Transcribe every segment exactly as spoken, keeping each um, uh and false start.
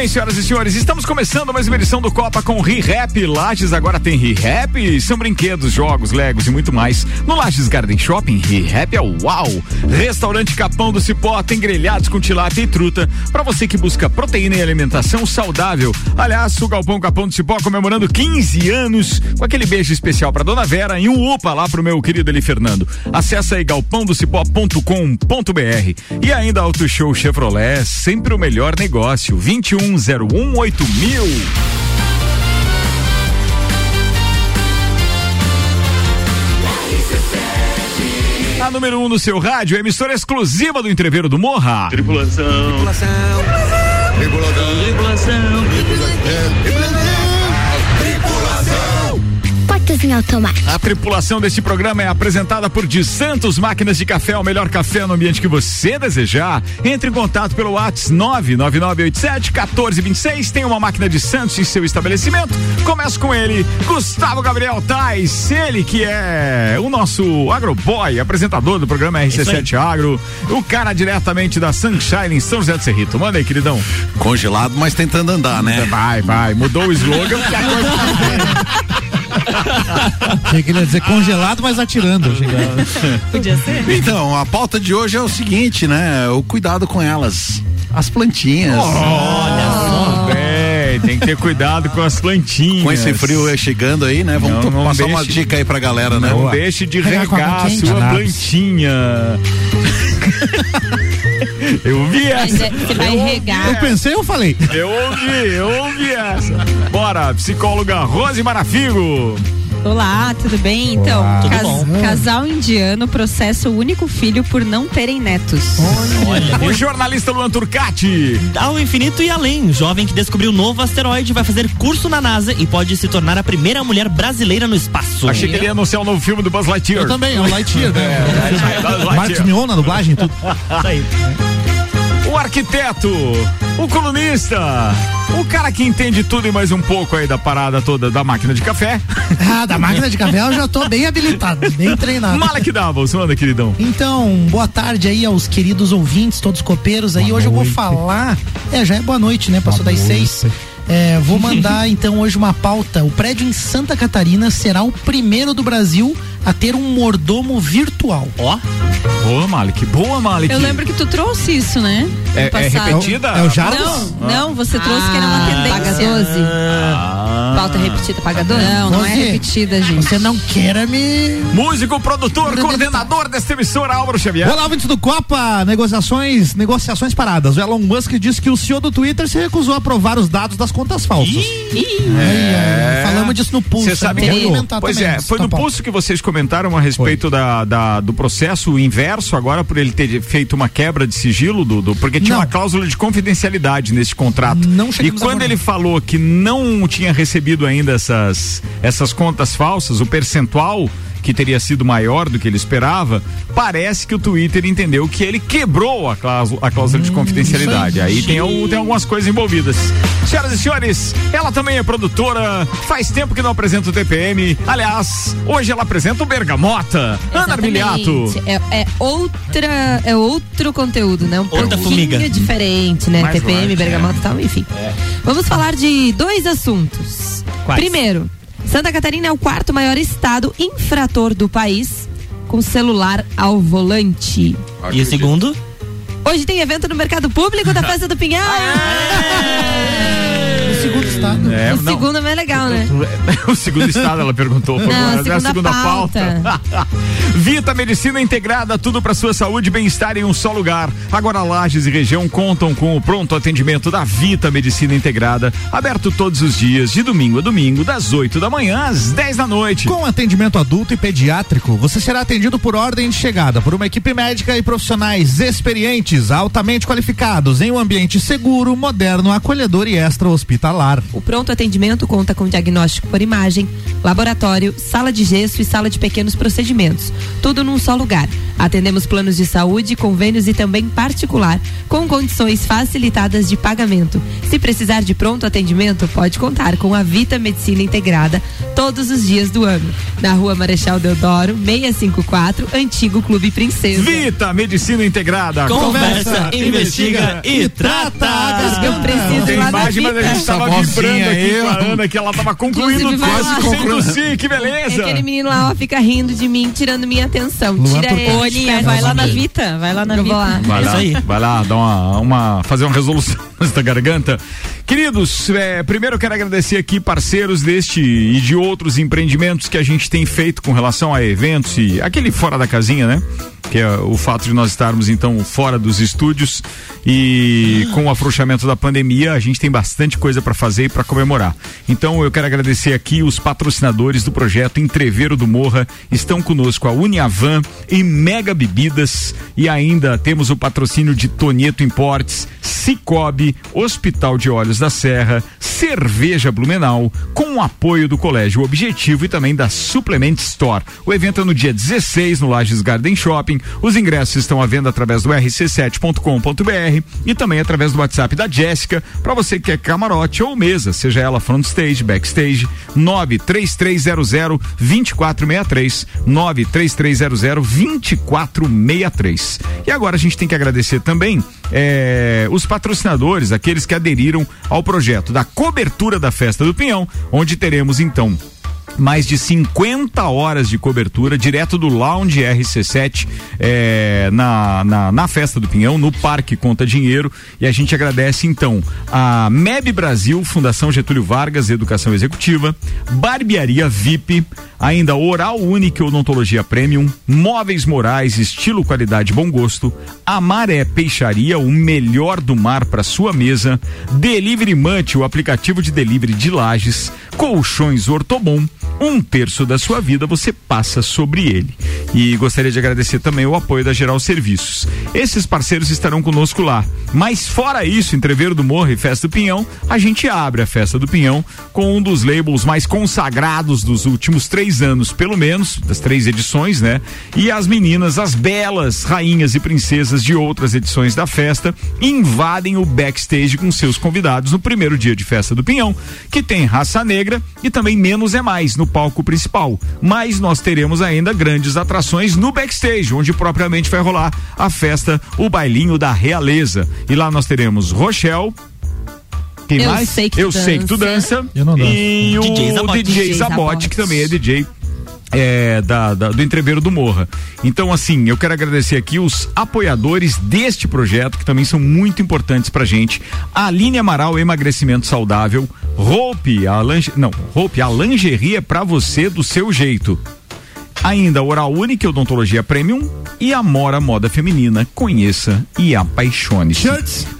bem, senhoras e senhores, estamos começando mais uma edição do Copa com Rehap. Lages agora tem Rehap, são brinquedos, jogos, legos e muito mais. No Lages Garden Shopping, Rehap é uau! Restaurante Capão do Cipó tem grelhados com tilápia e truta para você que busca proteína e alimentação saudável. Aliás, o Galpão Capão do Cipó comemorando quinze anos com aquele beijo especial para Dona Vera e um opa lá pro meu querido Eli Fernando. Acesse aí galpão do cipó ponto com ponto br. E ainda Auto Show Chevrolet, sempre o melhor negócio, vinte e um zero um oito mil. A número um no seu rádio, é emissora exclusiva do Entrevero do Morro. Tripulação. Tripulação. Tripulação. Tripulação. Portas em automático. A tripulação deste programa é apresentada por de Santos Máquinas de Café, o melhor café no ambiente que você desejar. Entre em contato pelo WhatsApp nove nove nove oito sete um quatro dois seis. Tem uma máquina de Santos em seu estabelecimento. Começa com ele, Gustavo Gabriel Tais, ele que é o nosso agroboy, apresentador do programa R C sete Agro, o cara diretamente da Sunshine em São José do Cerrito. Manda aí, queridão. Congelado, mas tentando andar, né? Vai, vai. Mudou o slogan porque a coisa tá Achei que ele ia dizer congelado, mas atirando. Podia ser. Então, a pauta de hoje é o seguinte, né? O cuidado com elas. As plantinhas. Oh, olha só, oh, velho. Tem que ter cuidado com as plantinhas. Com esse frio chegando aí, né? Vamos não, não passar deixe, uma dica aí pra galera, não né? Não deixe de regar a sua plantinha. Eu vi essa. Você vai eu, regar. Eu pensei, eu falei. Eu ouvi, eu ouvi essa. Bora, psicóloga Rose Marafigo. Olá, tudo bem? Então, Olá, tudo cas bom. Casal indiano processa o único filho por não terem netos. Olha, olha. O jornalista Luan Turcati. Ao infinito e além, jovem que descobriu o novo asteroide vai fazer curso na NASA e pode se tornar a primeira mulher brasileira no espaço. Achei que ele ia anunciar o novo filme do Buzz Lightyear. Eu também, é o Lightyear, né? Marcos Mion na dublagem, tudo. Isso aí. O arquiteto, o colunista, o cara que entende tudo e mais um pouco aí da parada toda da máquina de café. Ah, da máquina de café eu já tô bem habilitado, bem treinado. Malik Davos, manda, queridão. Então, boa tarde aí aos queridos ouvintes, todos copeiros aí. Boa hoje noite. Eu vou falar, é, já é boa noite, né? Passou boa das noite. seis. É, vou mandar então hoje uma pauta. O prédio em Santa Catarina será o primeiro do Brasil a ter um mordomo virtual. Ó, oh. Boa, Malik, boa, Malik. Eu lembro que tu trouxe isso, né? É, é repetida? É o Jardim? Não, ah. não, você trouxe ah, que era uma tendência. Paga doze. Ah. Pauta repetida, paga doze? Não, não é repetida, gente. Você não queira me... Músico, produtor, não, coordenador desta emissora, Álvaro Xavier. Olá, ouvintes do Copa, negociações, negociações paradas. O Elon Musk disse que o C E O do Twitter se recusou a aprovar os dados das contas falsas. É. É. Falamos disso no pulso. Você sabe que eu... Pois também, é, foi no pulso que vocês comentaram a respeito da, da, do processo inverso agora por ele ter feito uma quebra de sigilo, Dudu, porque tinha não. uma cláusula de confidencialidade nesse contrato. Não e quando ele falou que não tinha recebido ainda essas, essas contas falsas, o percentual que teria sido maior do que ele esperava, parece que o Twitter entendeu que ele quebrou a cláusula, a cláusula hum, de confidencialidade. Aí tem, tem algumas coisas envolvidas. Senhoras e senhores, ela também é produtora, faz tempo que não apresenta o T P M, aliás, hoje ela apresenta o Bergamota. Exatamente. Ana Armiliato. É, é outra, é outro conteúdo, né? Um outra pouquinho fumiga. Diferente, né? Mais T P M, light, Bergamota e é. tal, enfim. É. Vamos falar de dois assuntos. Quais? Primeiro, Santa Catarina é o quarto maior estado infrator do país, com celular ao volante. E o segundo? Hoje tem evento no Mercado Público da Festa do Pinhão. O segundo estado. É, o não, segundo é mais legal, né? O segundo estado, ela perguntou. Não, a segunda, a segunda pauta. pauta. Vita Medicina Integrada, tudo pra sua saúde e bem-estar em um só lugar. Agora Lages e região contam com o pronto atendimento da Vita Medicina Integrada, aberto todos os dias, de domingo a domingo, das oito da manhã às dez da noite. Com atendimento adulto e pediátrico, você será atendido por ordem de chegada, por uma equipe médica e profissionais experientes, altamente qualificados, em um ambiente seguro, moderno, acolhedor e extra-hospitalar. hospitalar. O pronto atendimento conta com diagnóstico por imagem, laboratório, sala de gesso e sala de pequenos procedimentos. Tudo num só lugar. Atendemos planos de saúde, convênios e também particular, com condições facilitadas de pagamento. Se precisar de pronto atendimento, pode contar com a Vita Medicina Integrada todos os dias do ano. Na Rua Marechal Deodoro, seiscentos e cinquenta e quatro, Antigo Clube Princesa. Vita Medicina Integrada. Conversa, Conversa investiga e trata. Eu preciso tem lá imagem, mas a gente essa tava vibrando aqui eu. Com a Ana, que ela tava concluindo quase concluindo. Sim, que beleza. É aquele menino lá, ó, fica rindo de mim, tirando minha atenção. Luan Tira ele. Aninha, vai lá na Vita, vai lá na eu Vita. Lá. Vai, é lá, aí. vai lá, dá uma, uma, fazer uma resolução nessa garganta. Queridos, é, primeiro eu quero agradecer aqui parceiros deste e de outros empreendimentos que a gente tem feito com relação a eventos e aquele fora da casinha, né? Que é o fato de nós estarmos então fora dos estúdios e com o afrouxamento da pandemia a gente tem bastante coisa para fazer e para comemorar. Então eu quero agradecer aqui os patrocinadores do projeto Entrevero do Morro, estão conosco a Uniavan e Mega Bebidas e ainda temos o patrocínio de Tonieto Importes, Cicobi, Hospital de Olhos da Serra, Cerveja Blumenau, com o apoio do Colégio Objetivo e também da Suplement Store. O evento é no dia dezesseis no Lages Garden Shopping. Os ingressos estão à venda através do R C sete ponto com ponto B R e também através do WhatsApp da Jéssica, para você que quer camarote ou mesa, seja ela front stage, backstage, nove três três zero zero, dois quatro seis três, nove três três zero zero, dois quatro seis três. E agora a gente tem que agradecer também é, os patrocinadores, aqueles que aderiram ao projeto da cobertura da Festa do Pinhão, onde teremos então mais de cinquenta horas de cobertura direto do Lounge R C sete é, na, na, na Festa do Pinhão, no Parque Conta Dinheiro. E a gente agradece então a M E B Brasil, Fundação Getúlio Vargas, Educação Executiva, Barbearia V I P, ainda Oral Única e Odontologia Premium, Móveis Morais, Estilo, Qualidade e Bom Gosto, Amaré Peixaria, o melhor do mar para sua mesa, Delivery Munch, o aplicativo de delivery de Lages, Colchões Ortobon. Um terço da sua vida você passa sobre ele. E gostaria de agradecer também o apoio da Geral Serviços. Esses parceiros estarão conosco lá. Mas fora isso, Entrevero do Morro e Festa do Pinhão, a gente abre a Festa do Pinhão com um dos labels mais consagrados dos últimos três anos, pelo menos, das três edições, né? E as meninas, as belas rainhas e princesas de outras edições da festa, invadem o backstage com seus convidados no primeiro dia de Festa do Pinhão, que tem raça negra e também menos é mais no palco principal, mas nós teremos ainda grandes atrações no backstage, onde propriamente vai rolar a festa, o Bailinho da Realeza. E lá nós teremos Rochelle, quem eu mais? Sei que eu dança. sei que tu dança, eu não danço. E o D J Zabot, D J Zabot, que também é D J É, da, da, do Entrevero do Morro. Então, assim, eu quero agradecer aqui os apoiadores deste projeto, que também são muito importantes pra gente: a Aline Amaral, Emagrecimento Saudável, Roupe, a lange... não, Roupe, a lingerie é pra você do seu jeito. Ainda Oral Única, Odontologia Premium e Amora Moda Feminina. Conheça e apaixone-se.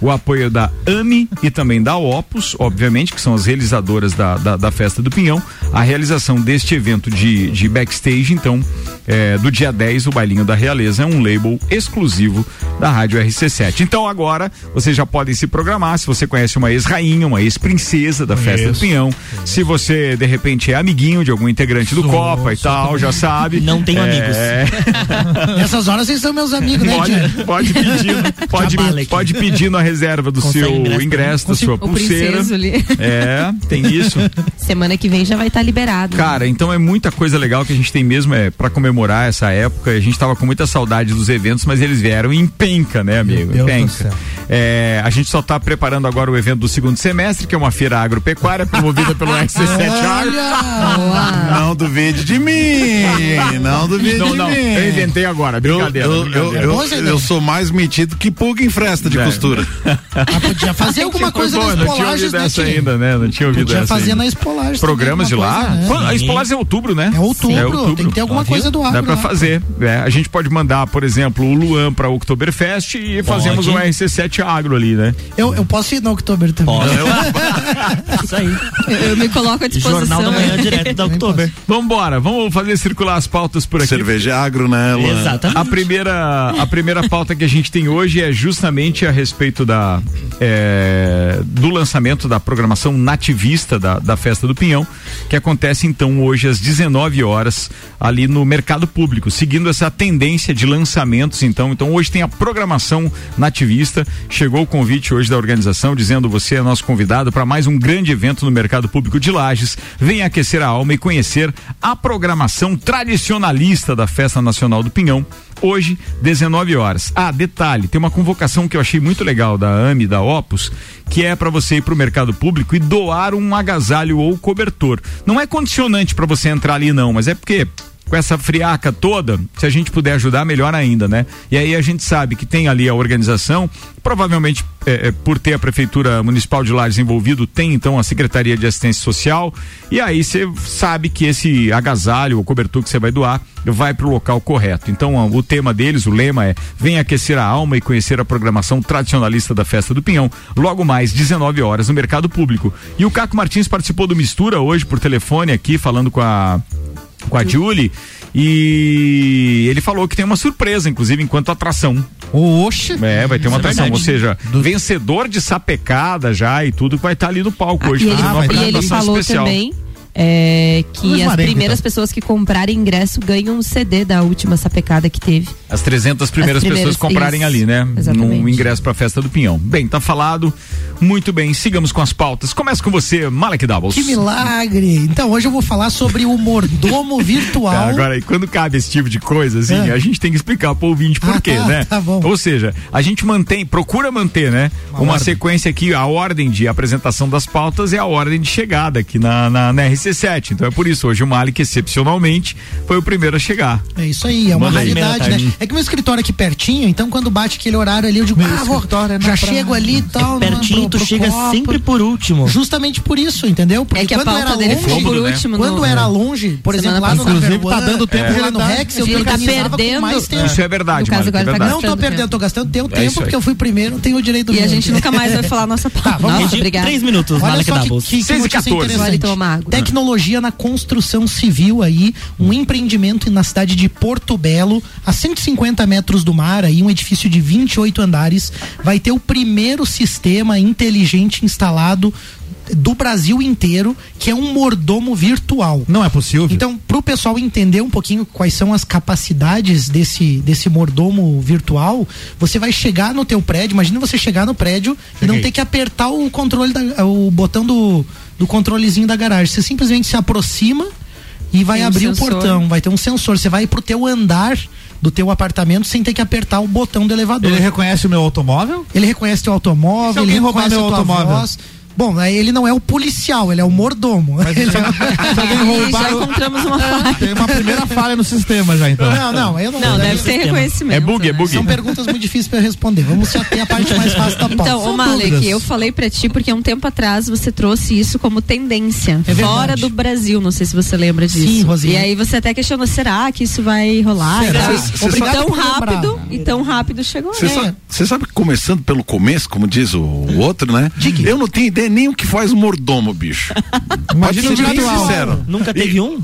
O apoio da A M I e também da Opus, obviamente, que são as realizadoras da, da, da Festa do Pinhão. A realização deste evento de, de backstage, então, é, do dia dez, o Bailinho da Realeza, é um label exclusivo da Rádio R C sete. Então, agora, vocês já podem se programar. Se você conhece uma ex-rainha, uma ex-princesa da Festa do Pinhão, se você, de repente, é amiguinho de algum integrante do sou, Copa e tal, já sabe. Não tenho é... amigos. Nessas horas vocês são meus amigos, né, Diana? Pode, pode pedir, pode, pode pedir na reserva do seu ingresso, ingresso da sua pulseira. Ali. É, tem isso. Semana que vem já vai estar tá liberado. Cara, né? Então é muita coisa legal que a gente tem mesmo é, pra comemorar essa época. A gente tava com muita saudade dos eventos, mas eles vieram em penca, né, amigo? Em penca. É, a gente só tá preparando agora o evento do segundo semestre, que é uma feira agropecuária promovida pelo R C sete Agro. Não duvide de mim! Não duvide não, de não. mim. Eu inventei agora, brincadeira. Eu, eu, brincadeira. Eu, eu, eu sou mais metido que pulga em fresta de é. costura. Mas podia fazer alguma coisa nas Espolagens, né? Não tinha ouvido essa ainda, né? Não tinha ouvido podia essa. Podia fazer ainda. na Espolagens. Programas de lá. Né? A Espolagens é outubro, né? É outubro, é outubro. Tem que ter alguma ah, coisa do agro. Dá pra lá fazer. É, a gente pode mandar, por exemplo, o Luan pra Oktoberfest e pode. Fazemos um R C sete agro ali, né? Eu, eu posso ir no Oktober também. Pode. Isso aí. Eu, eu me coloco à disposição. Jornal da Manhã direto da Oktober. Vambora, vamos fazer circular as pautas por aqui. Cerveja agro, né, Luan? Exatamente. A primeira, a primeira pauta que a gente tem hoje é justamente a respeito da é, do lançamento da programação nativista da, da Festa do Pinhão, que acontece então hoje às dezenove horas ali no Mercado Público, seguindo essa tendência de lançamentos. Então, então hoje tem a programação nativista. Chegou o convite hoje da organização dizendo: você é nosso convidado para mais um grande evento no Mercado Público de Lages. Venha aquecer a alma e conhecer a programação tradicionalista da Festa Nacional do Pinhão. Hoje, dezenove horas. Ah, detalhe, tem uma convocação que eu achei muito legal da A M I, da Opus, que é para você ir pro Mercado Público e doar um agasalho ou cobertor. Não é condicionante para você entrar ali não, mas é porque com essa friaca toda, se a gente puder ajudar, melhor ainda, né? E aí a gente sabe que tem ali a organização, provavelmente é, é, por ter a Prefeitura Municipal de Lages envolvido, tem então a Secretaria de Assistência Social, e aí você sabe que esse agasalho ou cobertor que você vai doar vai pro local correto. Então a, o tema deles, o lema é: vem aquecer a alma e conhecer a programação tradicionalista da Festa do Pinhão, logo mais dezenove horas no Mercado Público. E o Caco Martins participou do Mistura hoje por telefone aqui, falando com a com a Julie, e ele falou que tem uma surpresa, inclusive, enquanto atração. Oxe! É, vai ter uma atração, é ou seja, do... vencedor de sapecada já e tudo, que vai estar tá ali no palco ah, hoje. E ele, ah, e ele falou especial também é, que Luiz as Marengo, primeiras então. pessoas que comprarem ingresso ganham um C D da última sapecada que teve. As trezentas primeiras, as primeiras pessoas comprarem isso, ali, né? Exatamente. Um ingresso pra Festa do Pinhão. Bem, tá falado. Muito bem, sigamos com as pautas. Começa com você, Malek Doubles. Que milagre! Então, hoje eu vou falar sobre o mordomo virtual. Tá, agora, e quando cabe esse tipo de coisa, assim, é. a gente tem que explicar pro ouvinte por ah, quê, tá, né? Tá bom. Ou seja, a gente mantém, procura manter, né? Uma, uma sequência aqui, a ordem de apresentação das pautas é a ordem de chegada aqui na, na, na R C sete. Então é por isso, hoje o Malek, excepcionalmente, foi o primeiro a chegar. É isso aí, é uma raridade, né? Hum. É que meu escritório aqui pertinho, então quando bate aquele horário ali, eu digo, ah, vou, já chego ali e tal. É pertinho, tu chega sempre por último. Justamente por isso, entendeu? Porque é que a pauta dele foi por último. Quando era longe, por exemplo, lá no Inclusive tá dando tempo lá no Rex, eu tô perdendo mais tempo. Isso é verdade, não tô perdendo, tô gastando teu tempo, porque eu fui primeiro, tenho o direito do meu. E a gente nunca mais vai falar nossa pauta. Nossa, obrigada. Três minutos, Malek Doubles. seis e quatorze. Tecnologia na construção civil aí, um empreendimento na cidade de Porto Belo, a cento e cinquenta metros do mar, aí um edifício de vinte e oito andares, vai ter o primeiro sistema inteligente instalado do Brasil inteiro, que é um mordomo virtual. Não é possível. Então, pro pessoal entender um pouquinho quais são as capacidades desse, desse mordomo virtual, você vai chegar no teu prédio, imagina você chegar no prédio Cheguei. e não ter que apertar o controle, da, o botão do, do controlezinho da garagem. Você simplesmente se aproxima e vai Tem abrir um o portão, vai ter um sensor, você vai pro teu andar do teu apartamento sem ter que apertar o botão do elevador. Ele reconhece o meu automóvel? Ele reconhece teu automóvel, ele reconhece meu a tua automóvel? voz. Bom, aí ele não é o policial, ele é o mordomo. Mas ele é... já encontramos uma falha. Tem uma primeira falha no sistema já, então. Não, não, eu não Não, deve ser sistema. reconhecimento. É bug, é bug. São perguntas muito difíceis pra eu responder. Vamos só ter a parte mais fácil da pauta. Então, ô Malek, eu falei pra ti porque há um tempo atrás você trouxe isso como tendência. É fora do Brasil, não sei se você lembra disso. Sim, Rosinha. E aí você até questionou, será que isso vai rolar? Obrigado tão rápido, e tão rápido chegou. Você sabe, sabe que começando pelo começo, como diz o, o outro, né? Diga. Eu não tenho ideia nem o que faz o mordomo, bicho. Imagina, pode ser bem sincero. Nunca teve e... um?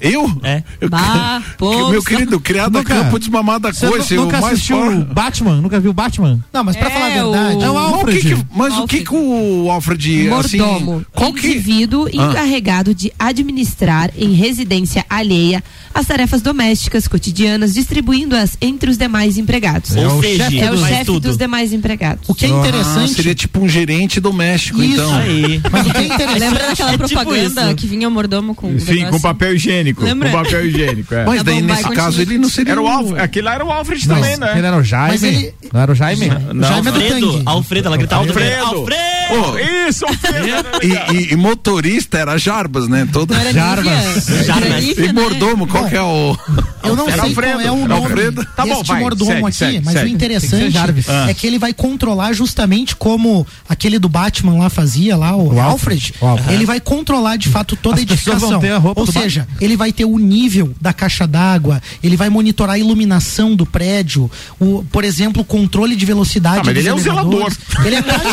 Eu? É. Eu, bah, pô, meu querido, criado a campo desmamado da coisa. Você nunca assistiu o Batman? Nunca viu o Batman? Não, mas pra é, falar a verdade. É o Alfred. Que que, mas Alfred. o que, que o Alfred. Mordomo. Assim, qual indivíduo que... encarregado ah. de administrar em residência alheia as tarefas domésticas cotidianas, distribuindo-as entre os demais empregados. É, Ou seja, é o chefe tudo. dos demais empregados. O que é interessante. Ah, seria tipo um gerente doméstico, isso. então. Aí. Mas o que é interessante. Lembra daquela é propaganda tipo que vinha o mordomo com. Enfim, um com papel higiênico. Lembra? O papel higiênico, é. Mas daí, nesse caso, ele não seria. Era o Alfred. Aquele lá era o Alfred não, também, né? Ele era o Jaime. Ele... Não era o Jaime? Não, não, o Jaime Alfredo, é do tanque. Alfredo, ela gritava Alfredo. Alfredo! Oh. Isso, é, e, e, e motorista era Jarbas, né? Todo era Jarbas. Jarbas. E mordomo, né? Qual que é o... Eu não era sei Alfredo, qual é o nome tá bom, deste vai, mordomo segue, aqui, segue, mas segue. O interessante ah. é que ele vai controlar justamente como aquele do Batman lá fazia, lá o, o Alfred. O Alfred. Uhum. Ele vai controlar de fato toda As a edificação. A Ou seja, Batman. Ele vai ter o nível da caixa d'água, ele vai monitorar a iluminação do prédio, o, por exemplo, o controle de velocidade. Ah, mas ele é um zelador. Ele é quase...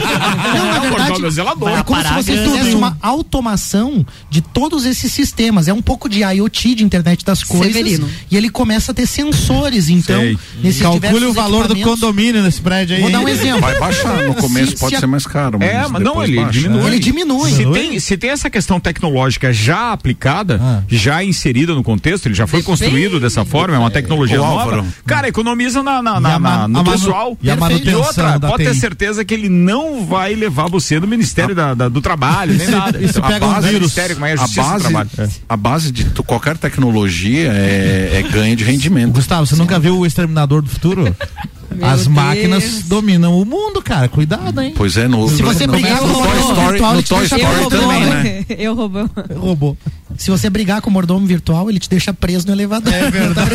Não, na verdade, é, zelador. É como se você fizesse uma automação de todos esses sistemas. É um pouco de I O T, de internet das coisas. Severino. E ele começa a ter sensores, então, nesses calcule o valor do condomínio nesse prédio aí. Vou dar um exemplo. Vai baixar, no começo se, pode se a... ser mais caro. Mas é, mas não, ele baixa. diminui. Ele diminui. Se tem, se tem essa questão tecnológica já aplicada, ah. já inserida no contexto, ele já foi Depende. construído dessa forma, é uma tecnologia nova. Álvaro. Cara, economiza na, na, na, na, no pessoal. E a manutenção. E outra, pode ter certeza que ele não vai levar você do Ministério da, da, do Trabalho, nem nada. Isso então, pega a base um vírus. É a, justiça, a, base, trabalho. É. a base de tu, qualquer tecnologia é, é ganho de rendimento. Gustavo, você Sim. nunca viu o Exterminador do Futuro? Meu As Deus. máquinas dominam o mundo, cara. Cuidado, hein? Pois é, no, se você no, brigar no, com o Toy Story, virtual, no Toy Story eu também, roubou, né? Eu roubou. Eu roubou. Se você brigar com o mordomo virtual, ele te deixa preso no elevador. É verdade.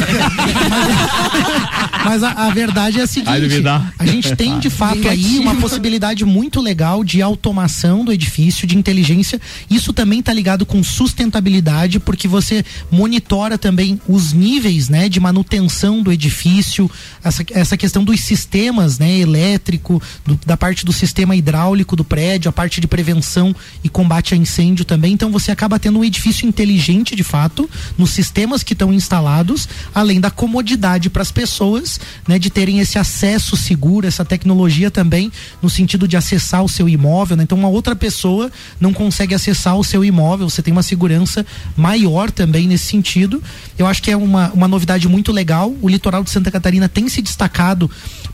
Mas a, a verdade é a seguinte: a gente tem de fato aí uma possibilidade muito legal de automação do edifício, de inteligência. Isso também está ligado com sustentabilidade, porque você monitora também os níveis, né, de manutenção do edifício, essa, essa questão dos sistemas, né, elétrico, do, da parte do sistema hidráulico do prédio, a parte de prevenção e combate a incêndio também. Então você acaba tendo um edifício inteligente de fato nos sistemas que estão instalados, além da comodidade para as pessoas, né, de terem esse acesso seguro, essa tecnologia também no sentido de acessar o seu imóvel, né? Então uma outra pessoa não consegue acessar o seu imóvel, você tem uma segurança maior também nesse sentido. Eu acho que é uma, uma novidade muito legal. O litoral de Santa Catarina tem se destacado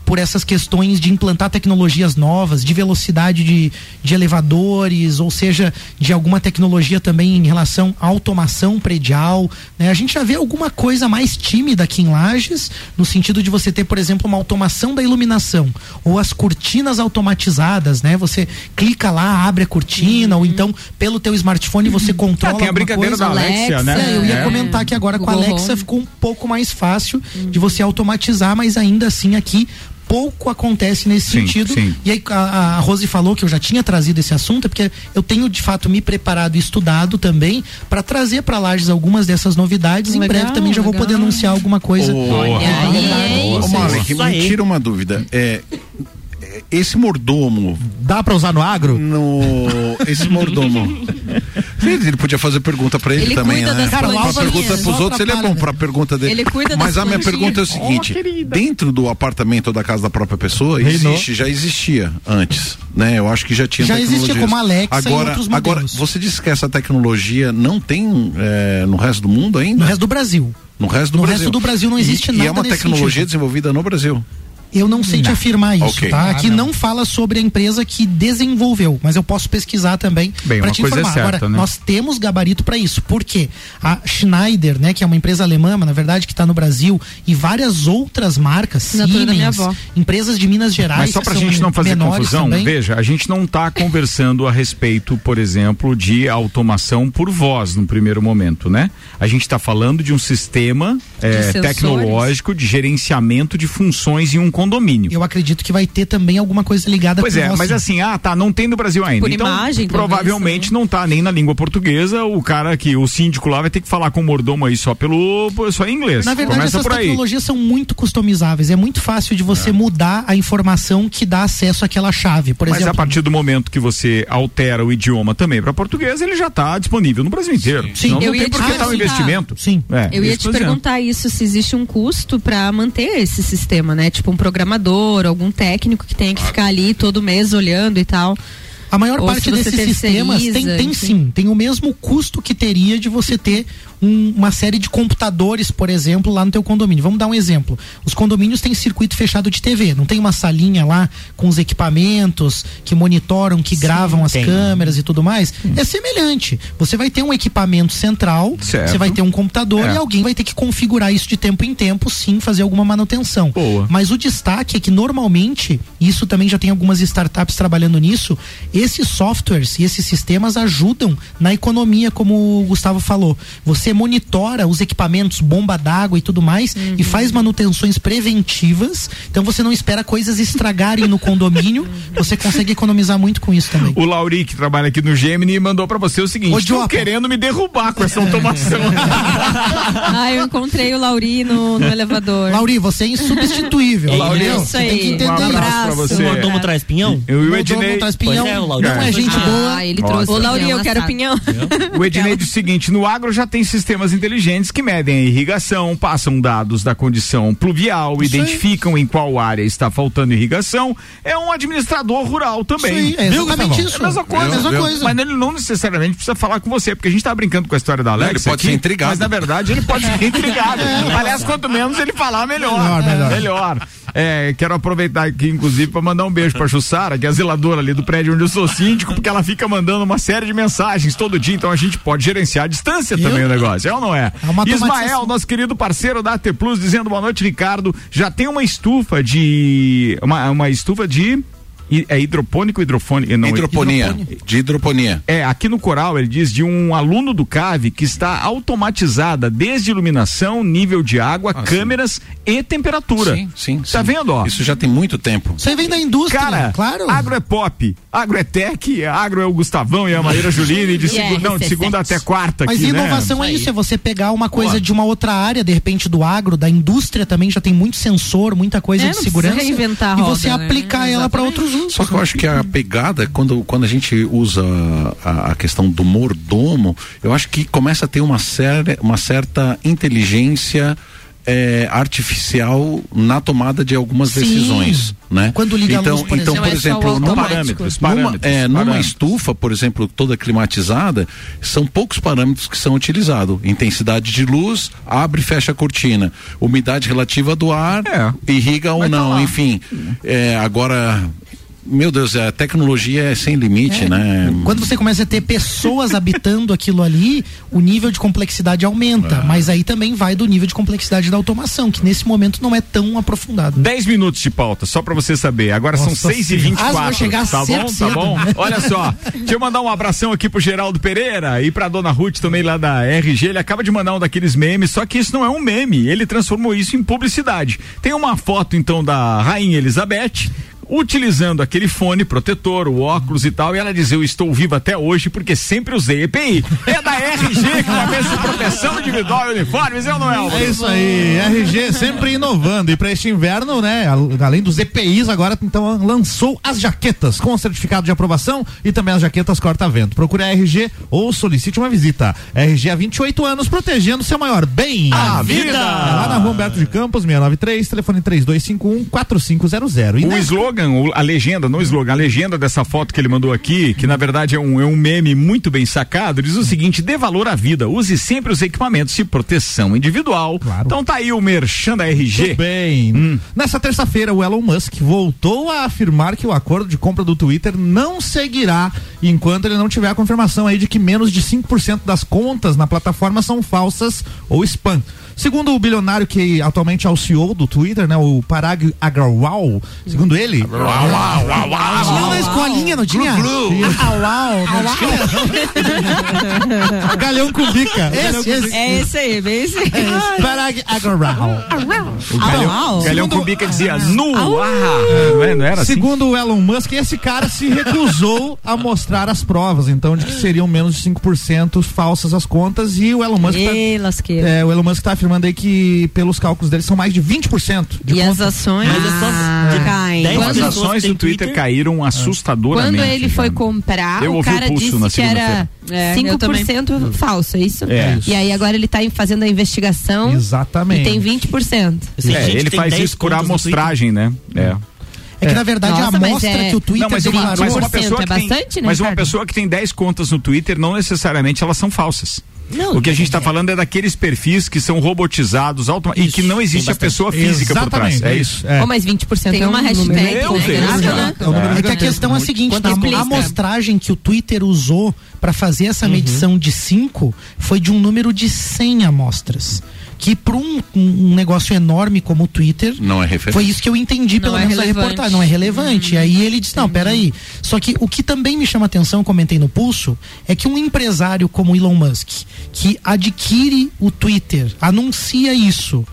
por essas questões de implantar tecnologias novas, de velocidade de, de elevadores, ou seja, de alguma tecnologia também em relação à automação predial, né? A gente já vê alguma coisa mais tímida aqui em Lages, no sentido de você ter, por exemplo, uma automação da iluminação, ou as cortinas automatizadas, né? Você clica lá, abre a cortina, uhum. ou então pelo teu smartphone você controla ah, tem a brincadeira coisa. Da Alexa, né? É, eu ia é. comentar que agora Google com a Alexa Home. Ficou um pouco mais fácil uhum. de você automatizar, mas ainda assim aqui pouco acontece nesse sim, sentido sim. E aí a, a Rose falou que eu já tinha trazido esse assunto, é porque eu tenho de fato me preparado e estudado também para trazer para Lages algumas dessas novidades. Legal, em breve também legal. Já vou poder anunciar alguma coisa. Ô Malik, me tira uma dúvida, é, esse mordomo dá para usar no agro? No, esse mordomo ele podia fazer pergunta pra ele, ele também, né? Cara, pra pergunta pros Só outros, ele é bom pra pergunta dele. Ele cuida das Mas a minha pergunta é o seguinte, oh, dentro do apartamento ou da casa da própria pessoa, existe, já existia antes, né? Eu acho que já tinha já tecnologia. Já existia como Alexa agora, e outros modelos. Agora, você disse que essa tecnologia não tem é, no resto do mundo ainda? No resto do Brasil. No resto do no Brasil. No resto do Brasil não existe e, nada. E é uma tecnologia sentido. desenvolvida no Brasil. Eu não sei não. te afirmar isso, okay. tá? Aqui ah, não. não fala sobre a empresa que desenvolveu, mas eu posso pesquisar também para te informar. É certa, Agora, né? nós temos gabarito para isso. Por quê? A Schneider, né, que é uma empresa alemã, mas na verdade que está no Brasil, e várias outras marcas, Siemens, empresas de Minas Gerais. Mas só para a gente não fazer confusão, também. veja, a gente não está conversando a respeito, por exemplo, de automação por voz no primeiro momento, né? A gente está falando de um sistema de é, tecnológico de gerenciamento de funções em um condomínio. Eu acredito que vai ter também alguma coisa ligada pois com é, mas assim, ah, tá, não tem no Brasil ainda. Por então, imagem, provavelmente talvez, não tá nem na língua portuguesa, o cara que o síndico lá vai ter que falar com o mordomo aí só pelo só em inglês. Na verdade, Começa essas tecnologias são muito customizáveis, é muito fácil de você é. mudar a informação que dá acesso àquela chave, por mas exemplo. Mas a partir do momento que você altera o idioma também para português, ele já tá disponível no Brasil inteiro. Sim, não, eu não ia tem por que tá um investimento. Sim. É, eu ia te perguntar isso, se existe um custo para manter esse sistema, né? Tipo, um programador, algum técnico que tenha que ficar ali todo mês olhando e tal. A maior Ou parte desses sistemas tem, tem sim, tem o mesmo custo que teria de você ter um, uma série de computadores, por exemplo, lá no teu condomínio. Vamos dar um exemplo. Os condomínios têm circuito fechado de T V, não tem uma salinha lá com os equipamentos que monitoram, que sim, gravam as tem. câmeras e tudo mais? Hum. É semelhante. Você vai ter um equipamento central, certo. Você vai ter um computador é. e alguém vai ter que configurar isso de tempo em tempo, sim, fazer alguma manutenção. Boa. Mas o destaque é que normalmente, isso também já tem algumas startups trabalhando nisso, esses softwares e esses sistemas ajudam na economia, como o Gustavo falou. Você monitora os equipamentos, bomba d'água e tudo mais, uhum. e faz manutenções preventivas. Então você não espera coisas estragarem no condomínio. Você consegue economizar muito com isso também. O Lauri, que trabalha aqui no Gemini, mandou pra você o seguinte: estão querendo me derrubar com essa automação. Ah, eu encontrei o Lauri no, no elevador. Lauri, você é insubstituível. É, Lauri, isso você aí. Tem que entender. Um abraço pra você. O mordomo traz pinhão? Eu e o Ednei. É, o não é gente ah, boa. Ele trouxe. Ô, Lauri, eu quero pinhão. O Ednei diz o seguinte: no agro já tem sistemas inteligentes que medem a irrigação, passam dados da condição pluvial, isso identificam aí. Em qual área está faltando irrigação. É um administrador rural também. Isso aí, é exatamente viu, isso. É a mesma coisa. É a mesma coisa. Mas ele não necessariamente precisa falar com você, porque a gente tá brincando com a história da Alex. Ele pode aqui, ser intrigado. Mas na verdade ele pode ser intrigado. É. Aliás, quanto menos ele falar, melhor. Melhor, melhor. melhor. É, quero aproveitar aqui, inclusive, para mandar um beijo pra Jussara, que é a zeladora ali do prédio onde eu sou síndico, porque ela fica mandando uma série de mensagens todo dia, então a gente pode gerenciar a distância eu? também o negócio, é ou não é? é Ismael, nosso querido parceiro da A T Plus, dizendo boa noite, Ricardo, já tem uma estufa de... uma, uma estufa de... é hidropônico, hidrofônico, não, hidroponia, hidroponia, de hidroponia. É, aqui no Coral ele diz de um aluno do C A V que está automatizada desde iluminação, nível de água, ah, câmeras sim. e temperatura. Sim, sim. Tá sim. vendo, ó? Isso já tem muito tempo. Você vem da indústria, cara, claro. Agro é pop, agro é tech, agro é o Gustavão e a Maíra Juline de, segu... não, de segunda até quarta aqui, mas inovação né? é isso, é você pegar uma coisa Boa. de uma outra área, de repente do agro, da indústria também já tem muito sensor, muita coisa é, de segurança a roda, e você né? aplicar é, ela para outros. Só que eu acho que a pegada, quando, quando a gente usa a, a questão do mordomo, eu acho que começa a ter uma, séria, uma certa inteligência é, artificial na tomada de algumas Sim. decisões, né? Quando liga então, a luz, por então, exemplo, por exemplo numa, parâmetros, parâmetros, numa, é, numa parâmetros. estufa, por exemplo, toda climatizada, são poucos parâmetros que são utilizados. Intensidade de luz, abre e fecha a cortina. Umidade relativa do ar, é. irriga ou Vai não, falar. enfim. É, agora... Meu Deus, a tecnologia é sem limite, é. né? Quando você começa a ter pessoas habitando aquilo ali, o nível de complexidade aumenta, ah. mas aí também vai do nível de complexidade da automação, que nesse momento não é tão aprofundado. Dez minutos de pauta, só pra você saber. Agora Nossa, são seis e vinte e quatro, tá, tá bom? Tá bom? Olha só, deixa eu mandar um abração aqui pro Geraldo Pereira e pra Dona Ruth também lá da R G, ele acaba de mandar um daqueles memes, só que isso não é um meme, ele transformou isso em publicidade. Tem uma foto então da Rainha Elizabeth, utilizando aquele fone protetor, o óculos e tal, e ela diz: eu estou viva até hoje porque sempre usei E P I. É da R G, com a mesma proteção individual e uniformes, eu não é? É isso aí, R G sempre inovando. E para este inverno, né, além dos E P Is, agora então lançou as jaquetas com certificado de aprovação e também as jaquetas corta-vento. Procure a R G ou solicite uma visita. R G há vinte e oito anos, protegendo seu maior bem, a, a vida. vida. É lá na Rua Humberto de Campos, seiscentos e noventa e três, telefone três dois cinco um, quatro cinco zero zero. E o né? slogan a legenda, não o slogan, a legenda dessa foto que ele mandou aqui, que na verdade é um, é um meme muito bem sacado, diz o seguinte: dê valor à vida, use sempre os equipamentos de proteção individual. Claro. Então tá aí o merchan da R G. Muito bem. Hum. Nessa terça-feira, o Elon Musk voltou a afirmar que o acordo de compra do Twitter não seguirá enquanto ele não tiver a confirmação aí de que menos de cinco por cento das contas na plataforma são falsas ou spam. Segundo o bilionário que atualmente é o C E O do Twitter, né, o Parag Agrawal, segundo ele... Agrawal! Na escolinha, não tinha? Agrawal! Galhão com bica. É esse aí, bem esse aí. Parag Agrawal. Agrawal! Galhão com bica dizia nu! Não era assim? Segundo o Elon Musk, esse cara se recusou a mostrar as provas, então, de que seriam menos de cinco por cento falsas as contas, e o Elon Musk... Ei, lasqueiro! É, o Elon Musk tá afirmando aí que pelos cálculos deles são mais de vinte por cento. De e conta. As ações ah, de... caem. As ações do Twitter, Twitter caíram assustadoramente. Quando ele foi comprar, eu o cara o disse que era é, cinco por cento falso, é isso? É. E aí agora ele tá fazendo a investigação. Exatamente. E tem vinte por cento. Assim, é, ele faz isso por amostragem, né? É. É que, é. na verdade, Nossa, a amostra é... que o Twitter... Não, mas, uma, mas, uma, pessoa é bastante, tem, né, mas uma pessoa que tem dez contas no Twitter, não necessariamente elas são falsas. Não, o que a gente está é. falando é daqueles perfis que são robotizados automa- isso, e que não existe a pessoa física Exatamente. por trás. É isso. É. Oh, mas vinte por cento tem é uma um hashtag. Né? É, né? é. é que a questão é a seguinte: tá? a amostragem que o Twitter usou para fazer essa medição uhum. de cinco foi de um número de cem amostras. que para um, um negócio enorme como o Twitter, não é referência. Foi isso que eu entendi pela nossa reportagem, não é relevante. Hum, aí ele disse, não, peraí. Só que o que também me chama atenção, comentei no Pulso, é que um empresário como Elon Musk, que adquire o Twitter, anuncia isso,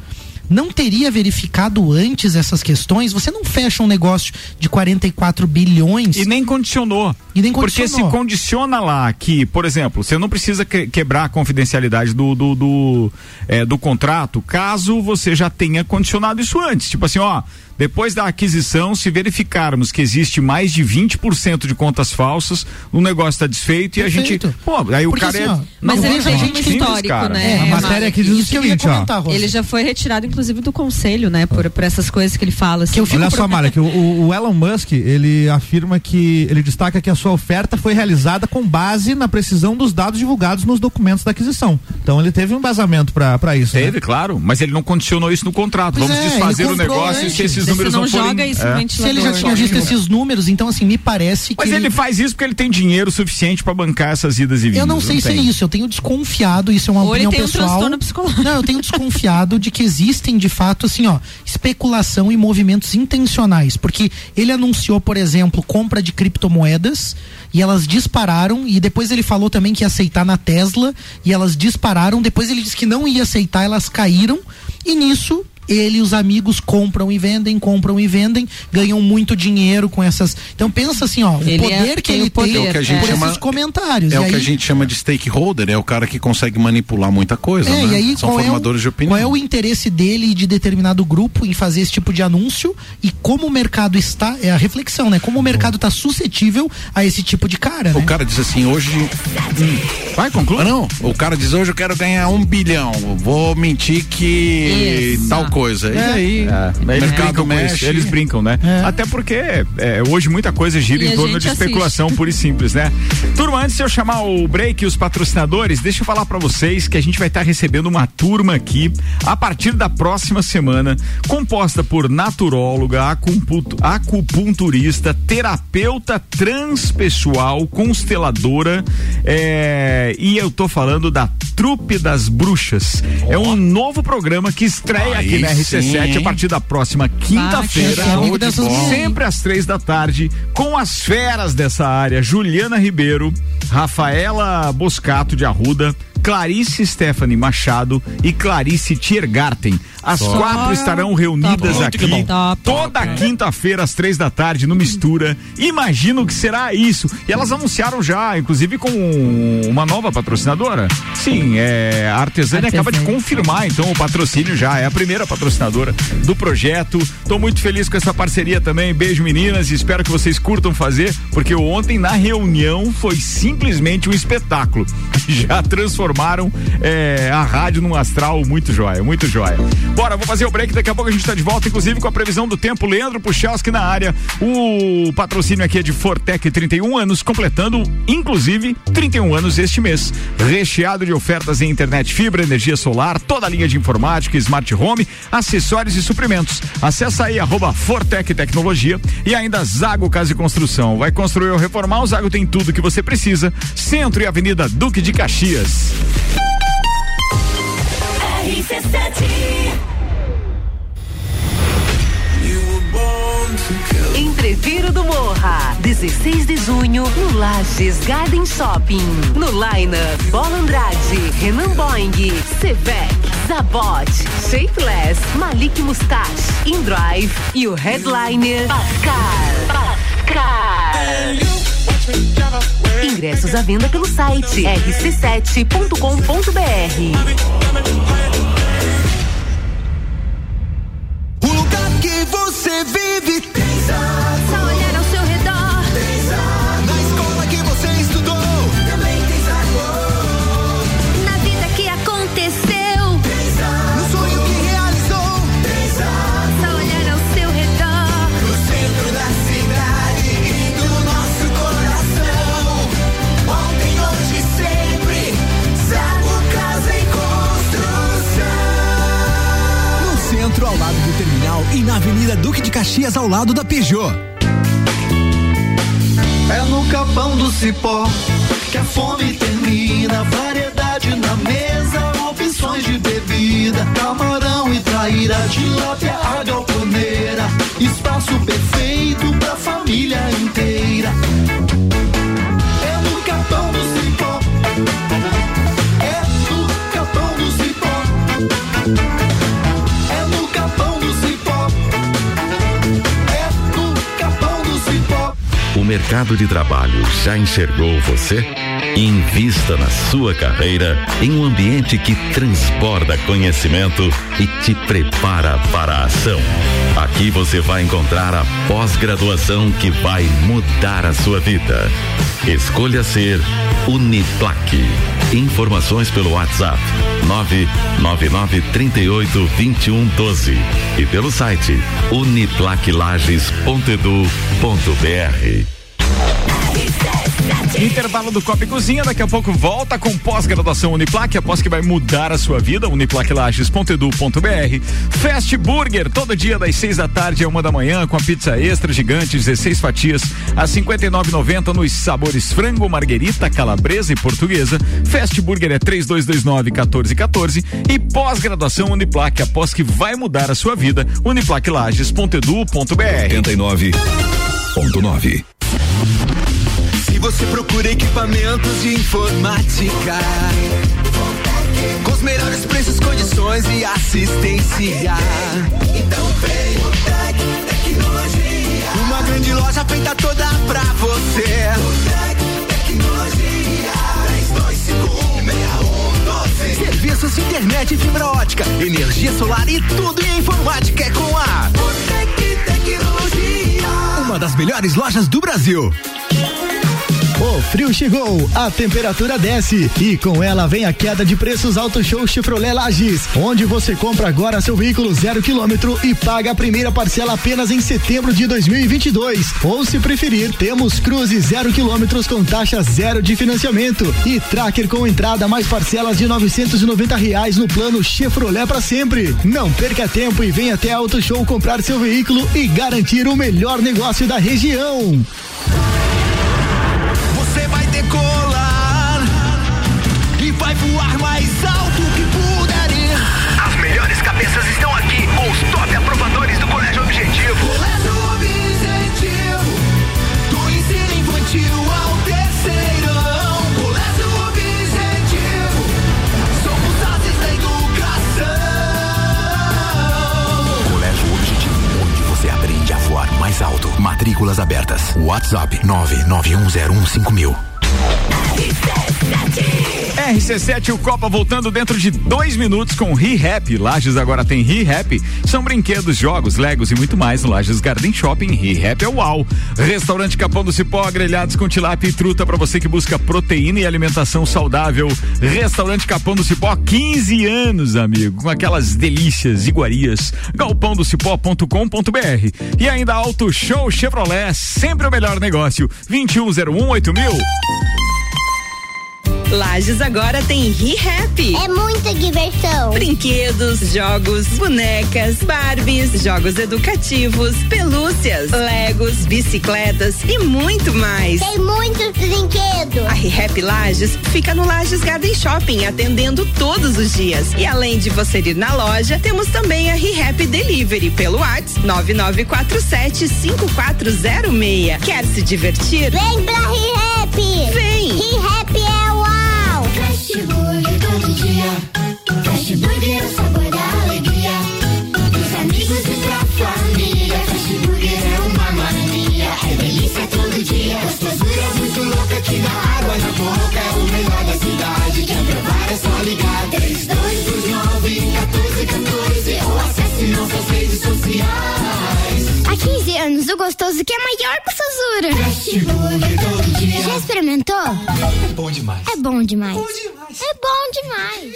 não teria verificado antes essas questões? Você não fecha um negócio de quarenta e quatro bilhões... E nem condicionou. E nem condicionou. Porque se condiciona lá que, por exemplo, você não precisa que, quebrar a confidencialidade do, do, do, é, do contrato, caso você já tenha condicionado isso antes. Tipo assim, ó, depois da aquisição, se verificarmos que existe mais de vinte por cento de contas falsas, o negócio está desfeito. Perfeito. E a gente... Pô, aí porque o cara assim, é... Ó, mas não, ele já é um histórico, cara. Né? É, a matéria aqui diz o seguinte, ó. Ele já foi retirado, inclusive, do conselho, né? Por, por essas coisas que ele fala. Assim. Que eu fico Olha pro... só, Mara, que o, o Elon Musk, ele afirma que... Ele destaca que a sua oferta foi realizada com base na precisão dos dados divulgados nos documentos da aquisição. Então, ele teve um embasamento para isso. Teve, né? Claro. Mas ele não condicionou isso no contrato. Pois Vamos é, desfazer o negócio e se esses números não, não joga isso é. Se ele já tinha visto esses números, então assim, me parece mas que... Mas ele... ele faz isso porque ele tem dinheiro suficiente pra bancar essas idas e vindas. Eu não sei não se tem. É isso, eu tenho desconfiado, isso é uma Ou opinião ele tem pessoal. Um transtorno psicológico. Não, eu tenho desconfiado de que existem de fato, assim, ó, especulação e movimentos intencionais, porque ele anunciou, por exemplo, compra de criptomoedas e elas dispararam, e depois ele falou também que ia aceitar na Tesla e elas dispararam, depois ele disse que não ia aceitar, elas caíram, e nisso... ele e os amigos compram e vendem, compram e vendem, ganham muito dinheiro com essas... Então pensa assim, ó, o ele poder é, que ele poder, tem é que a gente por chama, esses comentários. É, é o aí... que a gente chama de stakeholder, é o cara que consegue manipular muita coisa, é, né? E aí, são formadores é o, de opinião. Qual é o interesse dele e de determinado grupo em fazer esse tipo de anúncio e como o mercado está, é a reflexão, né? Como o mercado está suscetível a esse tipo de cara, né? O cara diz assim, hoje... Hum. Vai, conclui? Ah, não, o cara diz, hoje eu quero ganhar um bilhão, vou mentir que Isso. tal coisa. E é, aí? É, eles, é. brincam mexe, eles brincam, né? É. Até porque é, hoje muita coisa gira e em torno de assiste. especulação pura e simples, né? Turma, antes de eu chamar o break e os patrocinadores, deixa eu falar pra vocês que a gente vai estar tá recebendo uma turma aqui a partir da próxima semana, composta por naturóloga, acupunturista, terapeuta transpessoal, consteladora, é, e eu tô falando da Trupe das Bruxas. Oh. É um novo programa que estreia Aí. aqui na R C sete a partir da próxima quinta-feira, ah, sempre às três da tarde, com as feras dessa área, Juliana Ribeiro, Rafaela Boscato de Arruda, Clarice Stephanie Machado e Clarice Tiergarten. As Só. quatro estarão reunidas top. aqui top. toda top. quinta-feira às três da tarde no Mistura. Imagino o que será isso. E elas anunciaram já, inclusive com uma nova patrocinadora. Sim, é, a Artesânia acaba de confirmar então o patrocínio já, é a primeira patrocinadora do projeto. Tô muito feliz com essa parceria também. Beijo, meninas, e espero que vocês curtam fazer, porque ontem na reunião foi simplesmente um espetáculo. Já transformou Formaram é, a rádio num astral muito joia, muito joia. Bora, vou fazer o break, daqui a pouco a gente tá de volta, inclusive com a previsão do tempo. Leandro Puchelski na área. O patrocínio aqui é de Fortec, trinta e um anos, completando inclusive trinta e um anos este mês. Recheado de ofertas em internet, fibra, energia solar, toda a linha de informática, smart home, acessórios e suprimentos. Acessa aí arroba Fortec Tecnologia. E ainda Zago Casa e Construção. Vai construir ou reformar? O Zago tem tudo que você precisa. Centro e Avenida Duque de Caxias. Entrevero do Morro, dezesseis de junho, no Lages Garden Shopping. No Line-up, Bola Andrade, Renan Boing, Sevec, Zabot, Shapeless, Malik Mustache, InDrive e o headliner Pascal. Pascal. Ingressos à venda pelo site R C sete ponto com ponto B R. O lugar que você vive tem só olhar ao seu redor. Tem só na escola que você estudou. Também tem só na vida que aconteceu. Tem só no sonho que realizou. Tem só só olhar ao seu redor. No centro da cidade e do nosso coração. Centro ao lado do terminal e na Avenida Duque de Caxias ao lado da Peugeot. É no Capão do Cipó que a fome termina, variedade na mesa, opções de de bebida, camarão e traíra, tilápia, a galponeira, espaço perfeito pra família inteira. É no Capão do Cipó, é no Capão do Cipó, é no Capão do Cipó, é no Capão do Cipó. O mercado de trabalho já enxergou você? Invista na sua carreira em um ambiente que transborda conhecimento e te prepara para a ação. Aqui você vai encontrar a pós-graduação que vai mudar a sua vida. Escolha ser Uniplac. Informações pelo WhatsApp nove nove nove, três oito, dois um um dois e pelo site uniplac lages ponto edu ponto br. Intervalo do Copa e Cozinha, daqui a pouco volta com pós-graduação Uniplac, a pós que vai mudar a sua vida, uniplac lages ponto edu ponto br. Fast Burger, todo dia das seis da tarde a uma da manhã, com a pizza extra gigante, dezesseis fatias a cinquenta e nove reais e noventa centavos nos sabores frango, marguerita, calabresa e portuguesa. Fast Burger é três dois dois nove, um quatro um quatro e pós-graduação Uniplac, a pós que vai mudar a sua vida, uniplac lages ponto edu ponto br. oitenta e nove ponto nove. Você procura equipamentos de informática com os melhores preços, condições e assistência. Então vem o Tec Tecnologia, uma grande loja feita toda pra você. O Tec Tecnologia, três dois cinco um, seis um doze. Serviços de internet, fibra ótica, energia solar e tudo em informática é com a O Tec Tecnologia, uma das melhores lojas do Brasil. O frio chegou, a temperatura desce e com ela vem a queda de preços Auto Show Chevrolet Lages, onde você compra agora seu veículo zero quilômetro e paga a primeira parcela apenas em setembro de dois mil e vinte e dois. Ou se preferir, temos Cruze zero quilômetros com taxa zero de financiamento e Tracker com entrada mais parcelas de novecentos e noventa reais no plano Chevrolet para sempre. Não perca tempo e venha até Auto Show comprar seu veículo e garantir o melhor negócio da região. Decolar e vai voar mais alto que puder ir. As melhores cabeças estão aqui com os top aprovadores do Colégio Objetivo. Colégio Objetivo, do ensino infantil ao terceirão. Colégio Objetivo, somos ases da educação. Colégio Objetivo, onde você aprende a voar mais alto. Matrículas abertas. WhatsApp nove nove um zero um cinco mil. R C sete, o Copa voltando dentro de dois minutos com Rehap. Lages agora tem Rehap. São brinquedos, jogos, legos e muito mais no Lages Garden Shopping. Rehap é uau. Restaurante Capão do Cipó, grelhados com tilápia e truta para você que busca proteína e alimentação saudável. Restaurante Capão do Cipó, quinze anos, amigo, com aquelas delícias, iguarias. galpão do cipó ponto com ponto br. E ainda Auto Show Chevrolet, sempre o melhor negócio. vinte e um zero um oito mil. Lages agora tem Rehap. É muita diversão. Brinquedos, jogos, bonecas, Barbies, jogos educativos, pelúcias, Legos, bicicletas e muito mais. Tem muitos brinquedos. A Rehap Lages fica no Lages Garden Shopping, atendendo todos os dias. E além de você ir na loja, temos também a Rehap Delivery pelo WhatsApp nove nove quatro sete, cinco quatro zero seis. Quer se divertir? Vem pra Rehap. Vem. Rehap é o Fast Burger todo dia. Fast Burger é o sabor da alegria. Dos amigos e da família. Fast Burger é uma mania. É delícia todo dia. Gostosura muito louca que dá água na boca. É o melhor da cidade. Quer provar é só ligar. três dois dois nove, um quatro um quatro. Ou acesse nossas redes sociais. Há quinze anos, o gostoso que é maior que o Sazura. Fast Burger todo dia. Já experimentou? É bom demais. É bom demais. É bom demais. É bom demais.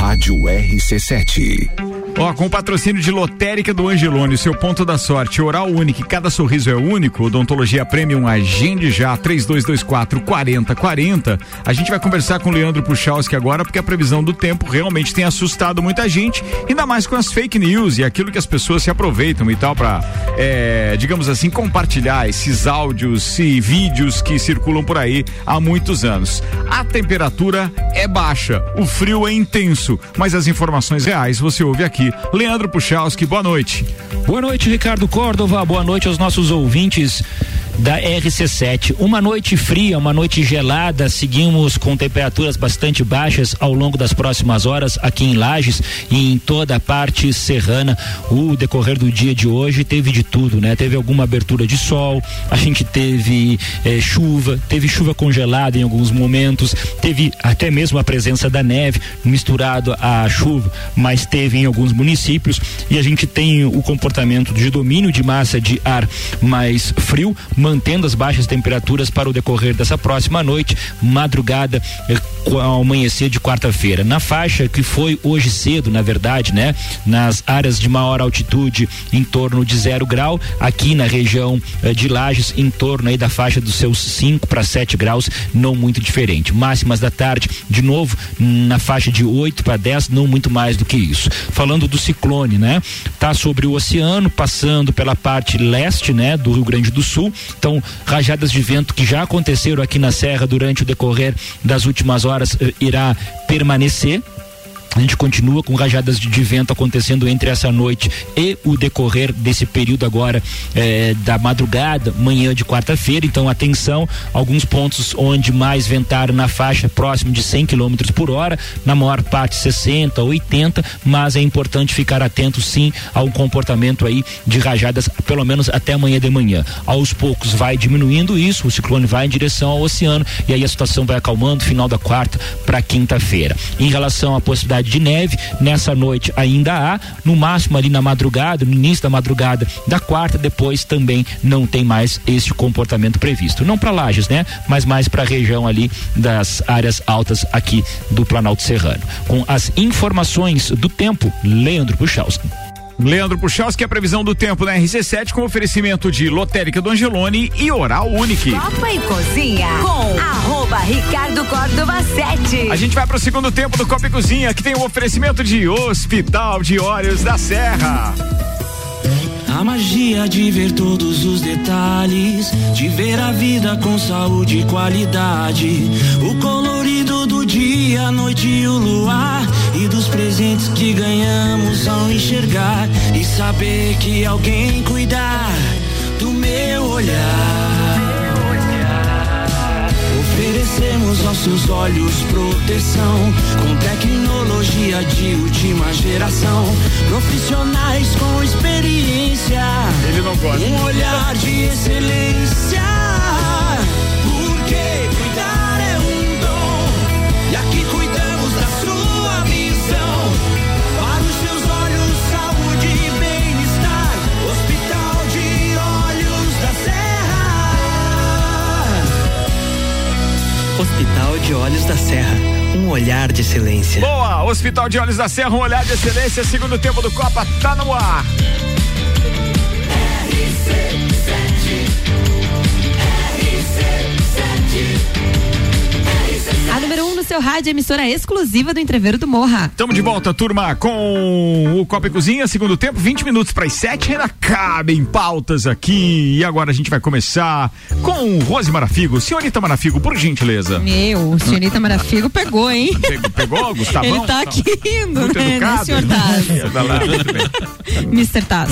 Rádio R C sete. Ó, com o patrocínio de Lotérica do Angelone, seu ponto da sorte, Oral Único, cada sorriso é único, Odontologia Premium, agende já, trinta e dois vinte e quatro, quarenta quarenta. A gente vai conversar com o Leandro Puchalski agora, porque a previsão do tempo realmente tem assustado muita gente, ainda mais com as fake news e aquilo que as pessoas se aproveitam e tal pra, é, digamos assim, compartilhar esses áudios e vídeos que circulam por aí há muitos anos. A temperatura é baixa, o frio é intenso, mas as informações reais você ouve aqui. Leandro Puchalski, boa noite. Boa noite, Ricardo Córdova, boa noite aos nossos ouvintes da R C sete. Uma noite fria, uma noite gelada, seguimos com temperaturas bastante baixas ao longo das próximas horas aqui em Lages e em toda a parte serrana. O decorrer do dia de hoje teve de tudo, né? Teve alguma abertura de sol, a gente teve eh, chuva, teve chuva congelada em alguns momentos, teve até mesmo a presença da neve misturado à chuva, mas teve em alguns municípios, e a gente tem o comportamento de domínio de massa de ar mais frio, mantendo as baixas temperaturas para o decorrer dessa próxima noite, madrugada, ao amanhecer de quarta-feira. Na faixa que foi hoje cedo, na verdade, né? Nas áreas de maior altitude, em torno de zero grau, aqui na região eh, de Lages, em torno aí da faixa dos seus cinco para sete graus, não muito diferente. Máximas da tarde, de novo, na faixa de oito para dez, não muito mais do que isso. Falando do ciclone, né? Tá sobre o oceano, passando pela parte leste, né? Do Rio Grande do Sul. Então, rajadas de vento que já aconteceram aqui na serra durante o decorrer das últimas horas irá permanecer. A gente continua com rajadas de, de vento acontecendo entre essa noite e o decorrer desse período agora eh, da madrugada, manhã de quarta-feira. Então, atenção, alguns pontos onde mais ventaram na faixa próximo de cem quilômetros por hora, na maior parte sessenta, oitenta, mas é importante ficar atento sim ao comportamento aí de rajadas, pelo menos até amanhã de manhã. Aos poucos vai diminuindo isso, o ciclone vai em direção ao oceano e aí a situação vai acalmando, final da quarta para quinta-feira. Em relação à possibilidade de neve, nessa noite ainda há, no máximo ali na madrugada, no início da madrugada da quarta, depois também não tem mais esse comportamento previsto. Não para Lages, né? Mas mais para a região ali das áreas altas aqui do Planalto Serrano. Com as informações do tempo, Leandro Puchalski. Leandro Puchalski, a previsão do tempo na R C sete com oferecimento de Lotérica do Angelone e Oral Unique. Copa e Cozinha com arroba Ricardo Córdova sete. A gente vai pro segundo tempo do Copa e Cozinha, que tem o oferecimento de Hospital de Olhos da Serra. A magia de ver todos os detalhes, de ver a vida com saúde e qualidade, o colorido do dia, a noite e o luar, e dos presentes que ganhamos ao enxergar, e saber que alguém cuidar do meu olhar, meu olhar. Oferecemos aos seus olhos proteção, com tecnologia de última geração, profissionais com experiência, ele não gosta, um olhar de excelência, porque cuidar é um dom, e aqui cuidamos da sua para os seus olhos, saúde e bem-estar. Hospital de Olhos da Serra. Hospital de Olhos da Serra. Um olhar de excelência. Boa! Hospital de Olhos da Serra, um olhar de excelência. Segundo tempo do Copa, tá no ar. A número um no seu rádio, emissora exclusiva do Entrevero do Morro. Estamos de volta, turma, com o Copa e Cozinha, segundo tempo, vinte minutos para as sete, ainda cabem pautas aqui. E agora a gente vai começar com Rose Marafigo. Senhorita Marafigo, por gentileza. Meu, senhorita Marafigo pegou, hein? Pegou, pegou Gustavão? Ele tá aqui indo, muito né, educado, né, senhor Taz? Tá lá, mister Taz.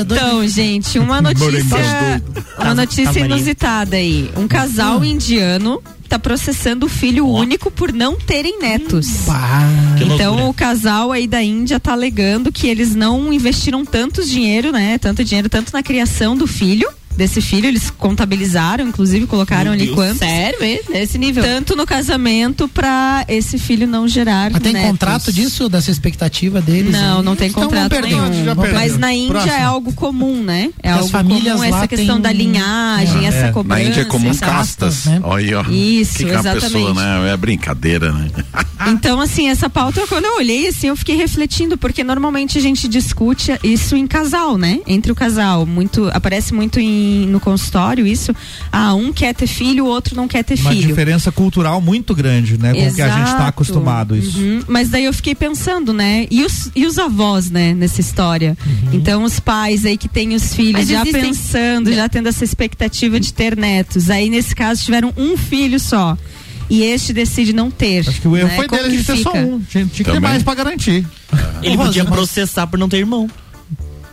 Então, gente, uma notícia, uma notícia inusitada aí. Um casal indiano tá processando o filho único por não terem netos. Bah, então o casal aí da Índia tá alegando que eles não investiram tanto dinheiro, né? Tanto dinheiro, tanto na criação do filho, desse filho, eles contabilizaram, inclusive colocaram ali quanto. Sério, nesse nível. Tanto no casamento pra esse filho não gerar. Mas tem netos. Contrato disso, dessa expectativa deles? Não, aí? Não tem então contrato nenhum. Mas na Índia próximo. É algo comum, né? É algo comum essa questão tem... da linhagem, é, essa é, cobrança. Na Índia é comum castas. Castas, né? Olha aí, ó. Isso, que que exatamente. É, uma pessoa, né? É brincadeira, né? Ah. Então, assim, essa pauta, quando eu olhei, assim, eu fiquei refletindo, porque normalmente a gente discute isso em casal, né? Entre o casal, muito, aparece muito em, no consultório isso, ah, um quer ter filho, o outro não quer ter Uma filho. Uma diferença cultural muito grande, né? Com o que a gente tá acostumado, isso. Uhum. Mas daí eu fiquei pensando, né? E os, e os avós, né? Nessa história. Uhum. Então, os pais aí que têm os filhos, Mas já existem... pensando, já tendo essa expectativa de ter netos. Aí, nesse caso, tiveram um filho só. E este decide não ter. Acho que o erro né? foi Como dele de ter só um. Tinha, tinha que ter mais pra garantir. Ele Rosa, podia processar mas... por não ter irmão.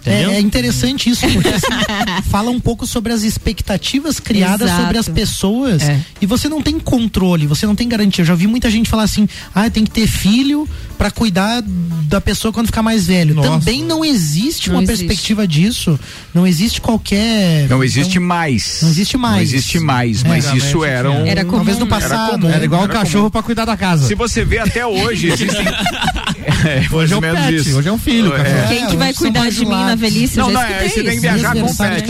Entendeu? É, é interessante isso, porque assim, fala um pouco sobre as expectativas criadas Exato. Sobre as pessoas. É. E você não tem controle, você não tem garantia. Eu já vi muita gente falar assim, ah, tem que ter filho pra cuidar da pessoa quando ficar mais velho. Nossa. Também não existe não uma existe. perspectiva disso. Não existe qualquer... Não existe não, mais. Não existe mais. Não existe mais, é, mas isso era um... Era comum. Talvez no passado. Era, comum, era igual era o cachorro comum. Pra cuidar da casa. Se você vê até hoje, existem... é, hoje é um pet, isso. hoje é um filho. É. Quem que vai cuidar de mim na velhice? Não, não, é, você tem que viajar com o pet.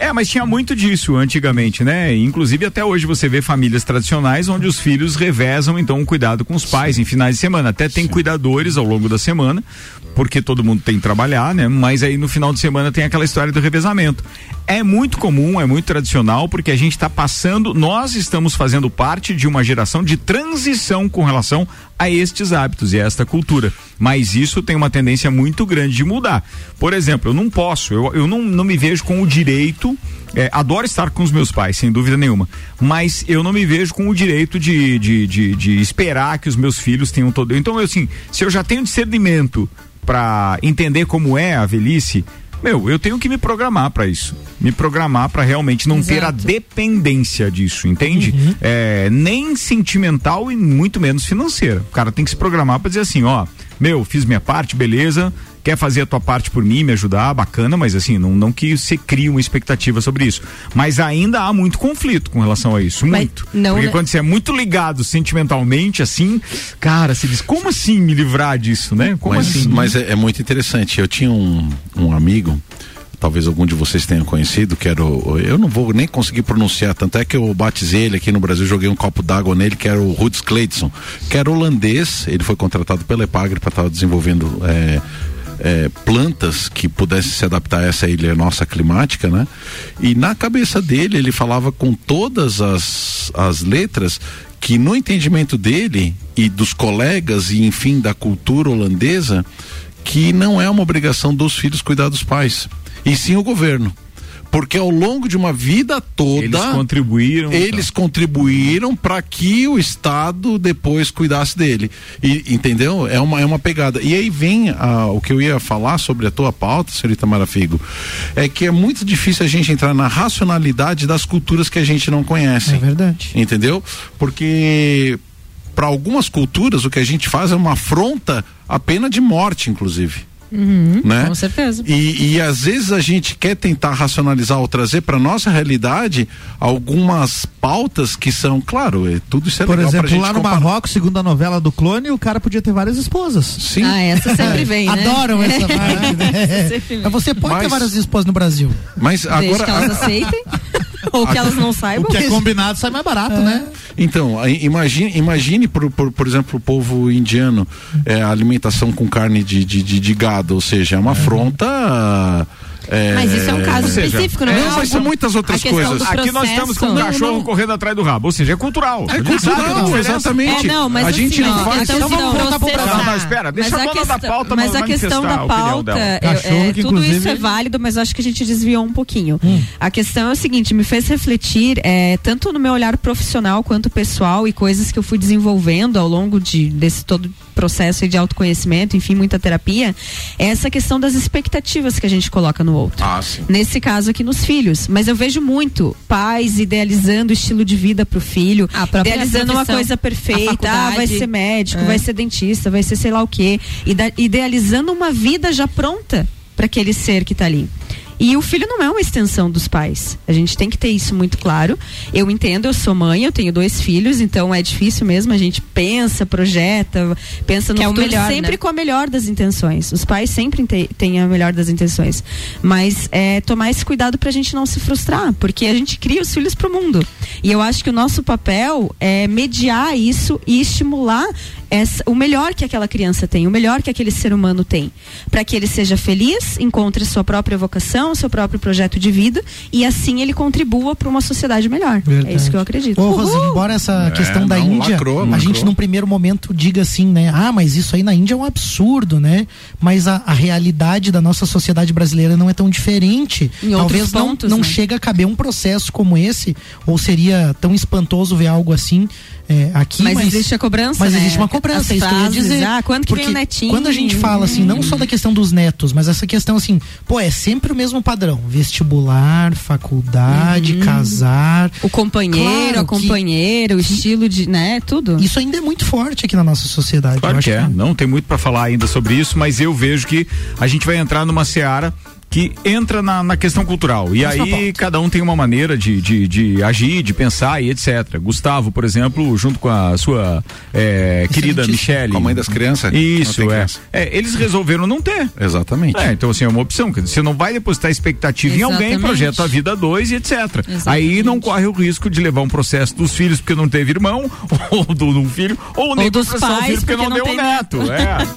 É. é, mas tinha muito disso antigamente, né? Inclusive até hoje você vê famílias tradicionais onde os filhos revezam, então, um cuidado com os pais em finais de semana. Até tem cuidado cuidadores ao longo da semana, porque todo mundo tem que trabalhar, né? Mas aí no final de semana tem aquela história do revezamento. É muito comum, é muito tradicional, porque a gente está passando, nós estamos fazendo parte de uma geração de transição com relação a estes hábitos e a esta cultura. Mas isso tem uma tendência muito grande de mudar. Por exemplo, eu não posso, eu, eu não, não me vejo com o direito, é, adoro estar com os meus pais, sem dúvida nenhuma, mas eu não me vejo com o direito de, de, de, de esperar que os meus filhos tenham todo. Então, eu, assim, se eu já tenho discernimento para entender como é a velhice, meu, eu tenho que me programar para isso, me programar para realmente não Exato. Ter a dependência disso, entende? Uhum. É, nem sentimental e muito menos financeira. O cara tem que se programar para dizer assim, ó, meu, fiz minha parte, beleza, quer fazer a tua parte por mim, me ajudar, bacana, mas assim, não, não que você crie uma expectativa sobre isso. Mas ainda há muito conflito com relação a isso, mas muito. Não, Porque né? quando você é muito ligado sentimentalmente, assim, cara, você diz, como assim me livrar disso, né? Como mas, assim? Mas é, é muito interessante, eu tinha um, um amigo, talvez algum de vocês tenham conhecido, que era o, eu não vou nem conseguir pronunciar, tanto é que eu batizei ele aqui no Brasil, joguei um copo d'água nele, que era o Ruds Cleidson, que era holandês, ele foi contratado pela Epagre para estar desenvolvendo é, é, plantas que pudessem se adaptar a essa ilha nossa climática, né? E na cabeça dele, ele falava com todas as, as letras que no entendimento dele e dos colegas e enfim da cultura holandesa, que não é uma obrigação dos filhos cuidar dos pais. E sim o governo, porque ao longo de uma vida toda eles contribuíram eles tá. contribuíram para que o Estado depois cuidasse dele, e, entendeu? É uma, é uma pegada, e aí vem ah, o que eu ia falar sobre a tua pauta, senhorita Marafigo, é que é muito difícil a gente entrar na racionalidade das culturas que a gente não conhece. É verdade. Entendeu? Porque para algumas culturas o que a gente faz é uma afronta, a pena de morte inclusive. Uhum, né? Com certeza. E, e às vezes a gente quer tentar racionalizar ou trazer para nossa realidade algumas pautas que são, claro, é, tudo isso é Por legal exemplo, pra gente lá no comparar. Marrocos, segundo a novela do Clone, o cara podia ter várias esposas. Sim. Ah, essa sempre vem, né? Adoram essa parte. Né? Mas você pode mas, ter várias esposas no Brasil. Mas agora. Desde que elas aceitem. Ou que elas não saibam. O que é combinado sai mais barato, é. Né? Então, imagine, imagine por, por, por exemplo, o povo indiano, é, a alimentação com carne de, de, de, de gado, ou seja, é uma afronta... É, mas isso é um caso seja, específico, não é? Não, mas são muitas outras coisas. Aqui nós estamos com um cachorro não, não. correndo atrás do rabo, ou seja, é cultural. É cultural, não, exatamente. É, não, mas a assim, gente não faz. Então vamos voltar pro Brasil. Não, espera, deixa a questão da pauta. Mas a questão da pauta, é, é, tudo isso é válido, mas acho que a gente desviou um pouquinho. Hum. A questão é o seguinte, me fez refletir, é, tanto no meu olhar profissional quanto pessoal, e coisas que eu fui desenvolvendo ao longo de, desse todo processo de autoconhecimento, enfim, muita terapia, é essa questão das expectativas que a gente coloca no outro. Ah, nesse caso aqui nos filhos, mas eu vejo muito pais idealizando o estilo de vida pro filho, idealizando uma coisa perfeita, ah, vai ser médico, é. vai ser dentista, vai ser sei lá o quê, idealizando uma vida já pronta para aquele ser que tá ali. E o filho não é uma extensão dos pais. A gente tem que ter isso muito claro. Eu entendo, eu sou mãe, eu tenho dois filhos, então é difícil mesmo, a gente pensa, projeta, pensa no que futuro, é o melhor, sempre né? com a melhor das intenções. Os pais sempre te, têm a melhor das intenções. Mas é tomar esse cuidado pra gente não se frustrar, porque a gente cria os filhos pro mundo. E eu acho que o nosso papel é mediar isso e estimular essa, o melhor que aquela criança tem, o melhor que aquele ser humano tem, para que ele seja feliz, encontre sua própria vocação, seu próprio projeto de vida, e assim ele contribua para uma sociedade melhor. Verdade. É isso que eu acredito. Ô, Rosi, embora essa é, questão da não, Índia, lacrou, a lacrou. gente num primeiro momento diga assim, né? Ah, mas isso aí na Índia é um absurdo, né? Mas a, a realidade da nossa sociedade brasileira não é tão diferente. Em Talvez não, pontos, não né? chega a caber um processo como esse, ou seria tão espantoso ver algo assim é, aqui. Mas, mas existe a cobrança, mas né? existe uma cobrança, é isso que eu ia dizer. Ah, quando que Porque vem o netinho? Quando a gente fala assim, não só da questão dos netos, mas essa questão assim, pô, é sempre o mesmo padrão. Vestibular, faculdade, uhum. casar. O companheiro, claro a companheira, o estilo de, né, tudo. Isso ainda é muito forte aqui na nossa sociedade. Claro eu acho que é. Que... Não tem muito pra falar ainda sobre isso, mas eu vejo que a gente vai entrar numa seara que entra na, na questão cultural. E Mas aí cada um tem uma maneira de, de, de agir, de pensar e etcétera. Gustavo, por exemplo, junto com a sua é, querida Michele. Com a mãe das crianças. Isso, é. Criança. é. Eles resolveram não ter. Exatamente. É, então assim, é uma opção. Você não vai depositar expectativa Exatamente. em alguém, projeta a vida a dois e etcétera. Exatamente. Aí não corre o risco de levar um processo dos filhos porque não teve irmão, ou do, do filho, ou, ou nem dos pais filho porque, porque não, não deu um neto. neto.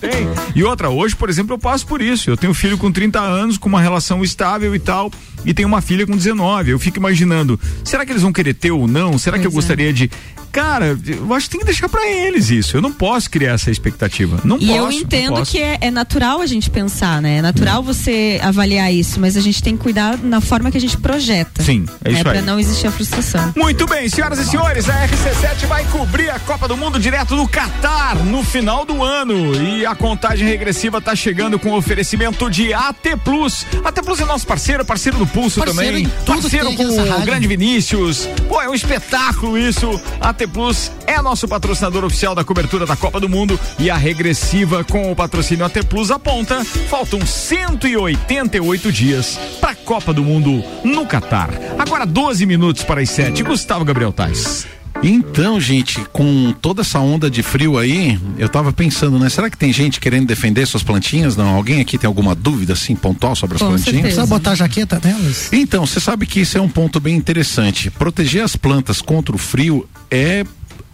É, tem. E outra, hoje, por exemplo, eu passo por isso. Eu tenho um filho com trinta anos, com uma relação estável e tal, e tem uma filha com dezenove, eu fico imaginando, será que eles vão querer ter ou não? Será pois que eu é. gostaria de... Cara, eu acho que tem que deixar pra eles isso, eu não posso criar essa expectativa, não e posso. E eu entendo que é, é natural a gente pensar, né? É natural é. você avaliar isso, mas a gente tem que cuidar na forma que a gente projeta. Sim, é isso né? aí. Pra não existir a frustração. Muito bem, senhoras e senhores, a R C sete vai cobrir a Copa do Mundo direto do Catar no final do ano, e a contagem regressiva tá chegando com oferecimento de A T Plus. A T Plus é nosso parceiro, parceiro do Pulso parceiro também, parceiro com o grande Vinícius. Pô, é um espetáculo isso. A T Plus é nosso patrocinador oficial da cobertura da Copa do Mundo, e a regressiva com o patrocínio A T Plus aponta, faltam cento e oitenta e oito dias para a Copa do Mundo no Catar. Agora doze minutos para as sete, Gustavo Gabriel Tais. Então, gente, com toda essa onda de frio aí, eu tava pensando, né? Será que tem gente querendo defender suas plantinhas? Não, alguém aqui tem alguma dúvida, assim, pontual sobre as com plantinhas? Certeza. Precisa botar a jaqueta nelas? Então, você sabe que isso é um ponto bem interessante. Proteger as plantas contra o frio é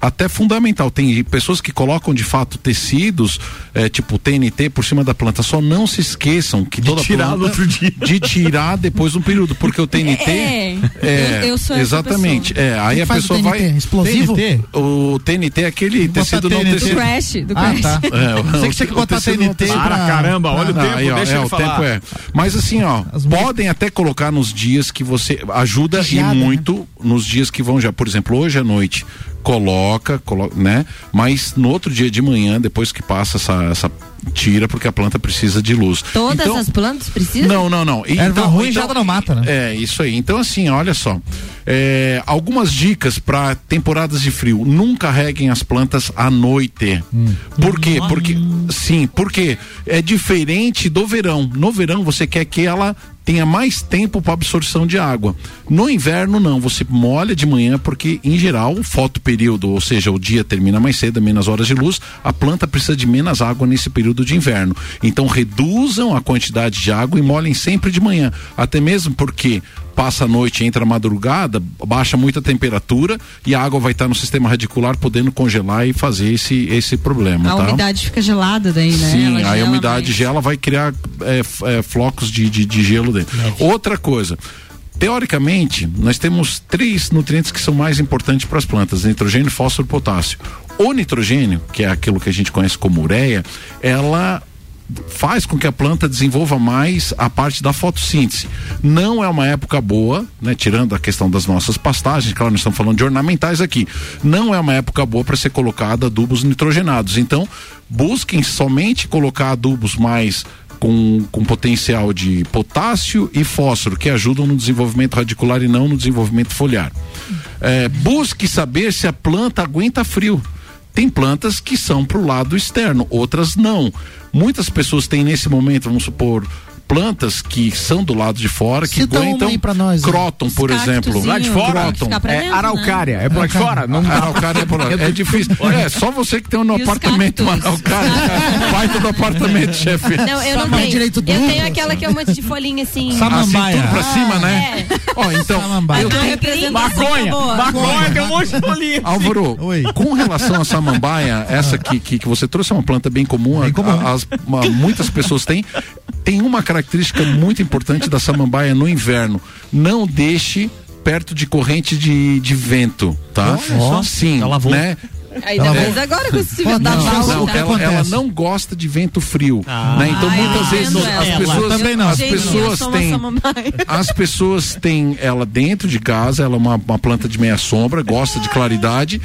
até fundamental. Tem pessoas que colocam de fato tecidos, é, tipo T N T, por cima da planta. Só não se esqueçam que de toda tirar planta, outro dia. de tirar depois de um período, porque o T N T é, é eu, eu sou exatamente. É, aí a pessoa vai explosivo. T N T? O T N T é aquele tecido não tecido. Do crash, do crash. Ah, tá. É, Você que tinha que botar T N T para caramba, olha o tempo, deixa eu falar. Mas assim, ó, podem até colocar nos dias que você ajuda e muito nos dias que vão já, por exemplo, hoje à noite. Coloca, coloca, né? Mas no outro dia de manhã, depois que passa essa, essa tira, porque a planta precisa de luz. Todas então, as plantas precisam? Não, não, não. E, erva então, ruim então, já não mata, né? É, isso aí. Então assim, olha só, é, algumas dicas para temporadas de frio, nunca reguem as plantas à noite. Hum. Por quê? Porque, sim, porque é diferente do verão. No verão você quer que ela tenha mais tempo para absorção de água. No inverno não, você molha de manhã porque em geral o fotoperíodo, ou seja, o dia termina mais cedo, menos horas de luz, a planta precisa de menos água nesse período de inverno. Então reduzam a quantidade de água e molhem sempre de manhã, até mesmo porque passa a noite, entra a madrugada, baixa muita temperatura e a água vai estar tá no sistema radicular, podendo congelar e fazer esse, esse problema. A tá? umidade fica gelada daí, né? Sim, Ela aí a umidade mais. gela, vai criar é, é, flocos de, de, de gelo dentro. É. Outra coisa, teoricamente, nós temos três nutrientes que são mais importantes para as plantas: nitrogênio, fósforo e potássio. O nitrogênio, que é aquilo que a gente conhece como ureia, ela faz com que a planta desenvolva mais a parte da fotossíntese. Não é uma época boa, né? Tirando a questão das nossas pastagens, claro, nós estamos falando de ornamentais aqui. Não é uma época boa para ser colocada adubos nitrogenados. Então, busquem somente colocar adubos mais com, com potencial de potássio e fósforo, que ajudam no desenvolvimento radicular e não no desenvolvimento foliar. É, busque saber se a planta aguenta frio. Tem plantas que são para o lado externo, outras não. Muitas pessoas têm nesse momento, vamos supor, plantas que são do lado de fora, que aguentam croton, por exemplo. Lá de fora? É araucária. É por fora? Araucária é por lá. É difícil. É, só você que tem um apartamento, uma araucária. Vai do apartamento, chefe. Não, eu não tenho. Eu tenho aquela que é um monte de folhinha assim. Samambaia. Assim, tudo pra cima, né? Ó, então. Samambaia. Maconha. Maconha, que é um monte de folhinha. Álvaro, com relação à samambaia, essa que você trouxe é uma planta bem comum. As, uma, muitas pessoas têm. Tem uma característica muito importante da samambaia no inverno: não deixe perto de corrente de, de vento, tá? Oh, oh, sim, ela voa, né? Ainda mais agora com esse vento da balsa. Ela, ela não gosta de vento frio, ah, né? Então, ai, muitas vezes as ela. pessoas também não. As gente, pessoas têm as pessoas têm ela dentro de casa. Ela é uma, uma planta de meia sombra, gosta de claridade.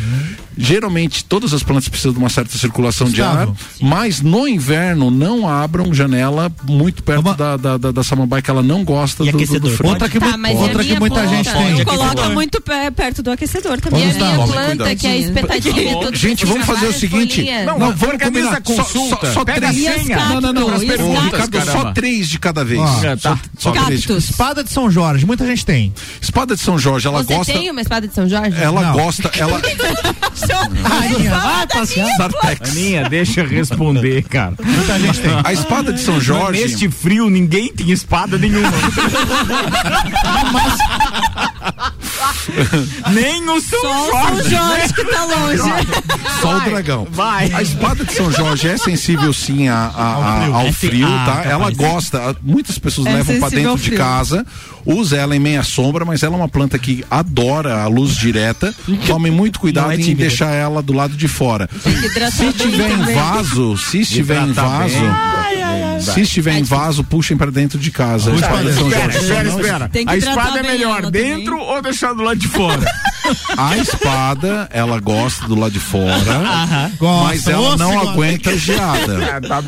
Geralmente todas as plantas precisam de uma certa circulação Gustavo. de ar, mas no inverno não abram janela muito perto uma... da, da, da, da samambaia, que ela não gosta do, do, do frio. Outra que, tá, mu outra que muita planta, gente tem. Não coloca muito perto do aquecedor também. E a minha vamos, planta cuidado. que é espetadinha. Gente, vamos fazer o seguinte. Folhinhas. Não, não, vamos combinar. Consulta. Só, só, só três. Não, não, não. Perguntas, só três de cada vez. Ah, tá. Só, só três. Espada de São Jorge, muita gente tem. Espada de São Jorge, ela Você gosta. Você tem uma espada de São Jorge? Ela não. gosta, ela. Aninha, deixa eu responder, cara. Muita gente tem. A espada de São Jorge. Mas neste frio, ninguém tem espada nenhuma. Nem o São Jorge. São Jorge que tá longe. Só vai, o dragão. Vai. A espada de São Jorge é sensível sim a, a, a, ao frio, ao frio ah, tá? Capaz. Ela gosta, muitas pessoas é levam pra dentro de casa, usa ela em meia sombra, mas ela é uma planta que adora a luz direta. Tome muito cuidado é em deixar ela do lado de fora. Se tiver em vaso, se estiver em vaso, ai, ai, ai. se estiver ai, em vaso, puxem pra dentro de casa. A espada de São Jorge. Espera, espera, espera. A espada é melhor dentro também. Ou deixar do lado de fora? A espada, ela gosta do lado de fora, ah, gosta, mas ela não gosta. aguenta geada.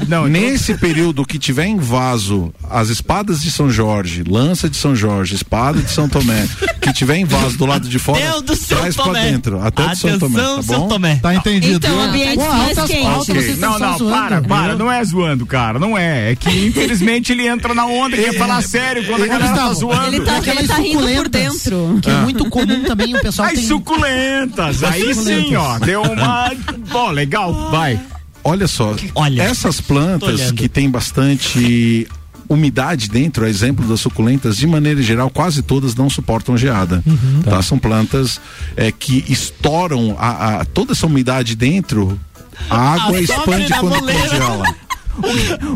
Não, nesse período que tiver em vaso, as espadas de São Jorge, lança de São Jorge, espada de São Tomé, que tiver em vaso do lado de fora, do traz Tomé. pra dentro, até de São Tomé, tá bom? Tomé. Tá entendido? Então, o ambiente mais quente. Não, não, para, para, não é zoando, cara, não é. É que, infelizmente, ele entra na onda e quer falar sério quando a galera tá zoando. Ele tá, ele tá rindo por dentro. Que é muito comum também o pessoal. As tem... suculentas, aí suculentas. sim, ó, deu uma, bom, legal, vai. Olha só, Olha, essas plantas que tem bastante umidade dentro, a exemplo das suculentas, de maneira geral, quase todas não suportam geada. Uhum. Tá? Tá. São plantas é, que estouram a, a, toda essa umidade dentro, a água a expande quando congela.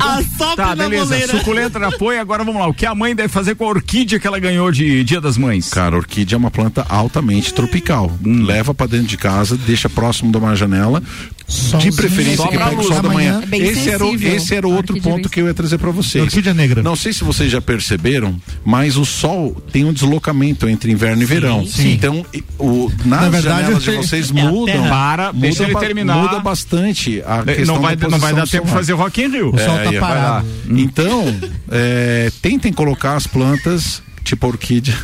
A sopa tá, na beleza. Moleira. Suculenta já foi, agora vamos lá. O que a mãe deve fazer com a orquídea que ela ganhou de Dia das Mães? Cara, a orquídea é uma planta altamente tropical. Hum. Leva pra dentro de casa, deixa próximo de uma janela. Solzinho. De preferência que pegue o sol da manhã. É esse, era o, esse era o outro ponto que eu ia trazer pra vocês. Orquídea negra. Não sei se vocês já perceberam, mas o sol tem um deslocamento entre inverno e verão. Sim. Sim. Então, o, nas na verdade, janelas sei, de vocês é mudam. Para, muda, deixa ele terminar. Muda bastante a de, questão não vai, da Não vai dar tempo de fazer rock in Rio. O é, sol tá parado. Hum. Então, é, tentem colocar as plantas tipo orquídea.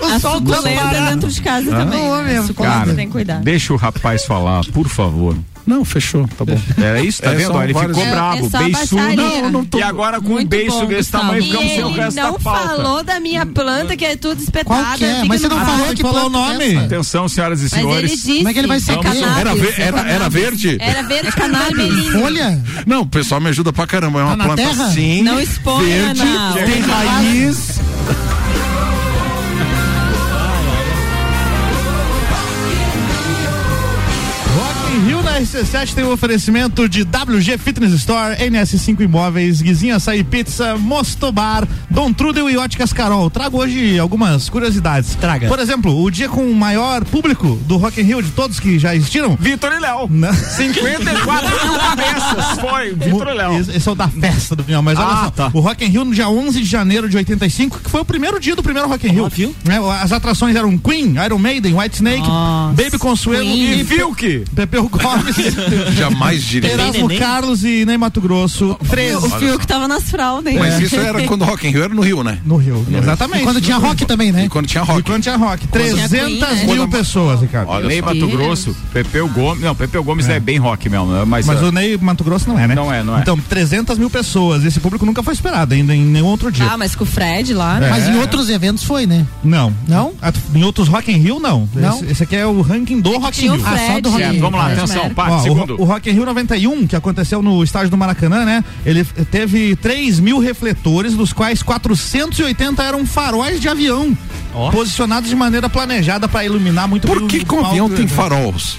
O sol tá parado dentro de casa ah, também. Não, mesmo. Cara, tem que cuidar. Deixa o rapaz falar, por favor. Não, fechou, tá bom. Era isso, tá é vendo? Ele várias... ficou é, bravo, é beiço. Não, não tô... E agora com um beiço desse tamanho, ficamos sem o resto da pauta. Ele não falou da minha planta, que é tudo espetada. É? Mas você não falou, falou que falou o nome. Atenção, senhoras e senhores. Mas ele disse. Como é que ele vai ser canário? Era, era, era verde? Era verde, canário. Folha? Não, o pessoal me ajuda pra caramba. É uma tá planta terra? Assim. Não expõe, verde, não. Tem raiz. Rio na R C sete tem o um oferecimento de W G Fitness Store, N S cinco Imóveis, Guizinha Açaí Pizza, Mosto Bar, Dom Trudel e Óticas Carol. Trago hoje algumas curiosidades. Traga. Por exemplo, o dia com o maior público do Rock in Rio de todos que já existiram? Vitor e Léo. cinquenta e quatro mil cabeças. Foi, Vitor e Léo. Esse, esse é o da festa do Pinhão, mas ah, olha só. Tá. O Rock in Rio no dia onze de janeiro de oitenta e cinco, que foi o primeiro dia do primeiro Rock in Rio. Rock Rio? É, as atrações eram Queen, Iron Maiden, White Snake, Nossa, Baby Consuelo Queen. e Filk. Pepe Corre. nomes. Jamais diria. Erasmo Carlos e Ney Mato Grosso. Três. O Fio que tava nas fraldas, hein? Mas isso era quando o Rock in Rio era no Rio, né? No Rio. No exatamente. E quando tinha Rock também, né? E quando tinha Rock. E quando tinha Rock. trezentas mil pessoas, Ricardo. Ó, Ney Mato Grosso, Pepeu Gomes. Não, Pepeu Gomes é, é bem rock mesmo. Mas, mas uh, o Ney Mato Grosso não é, né? Não é, não é. Então, trezentas mil pessoas. Esse público nunca foi esperado ainda em nenhum outro dia. Ah, mas com o Fred lá. É. Mas em outros eventos foi, né? Não. Não? Em outros Rock in Rio, não. Não. Esse, esse aqui é o ranking do Rock in Rio. Ah, só do Rock in Rio. Vamos lá, atenção, pá, segundo. O Rock in Rio noventa e um, que aconteceu no estádio do Maracanã, né? Ele teve três mil refletores, dos quais quatrocentos e oitenta eram faróis de avião. Oh. Posicionados de maneira planejada para iluminar muito bem. Por que o avião tem faróis?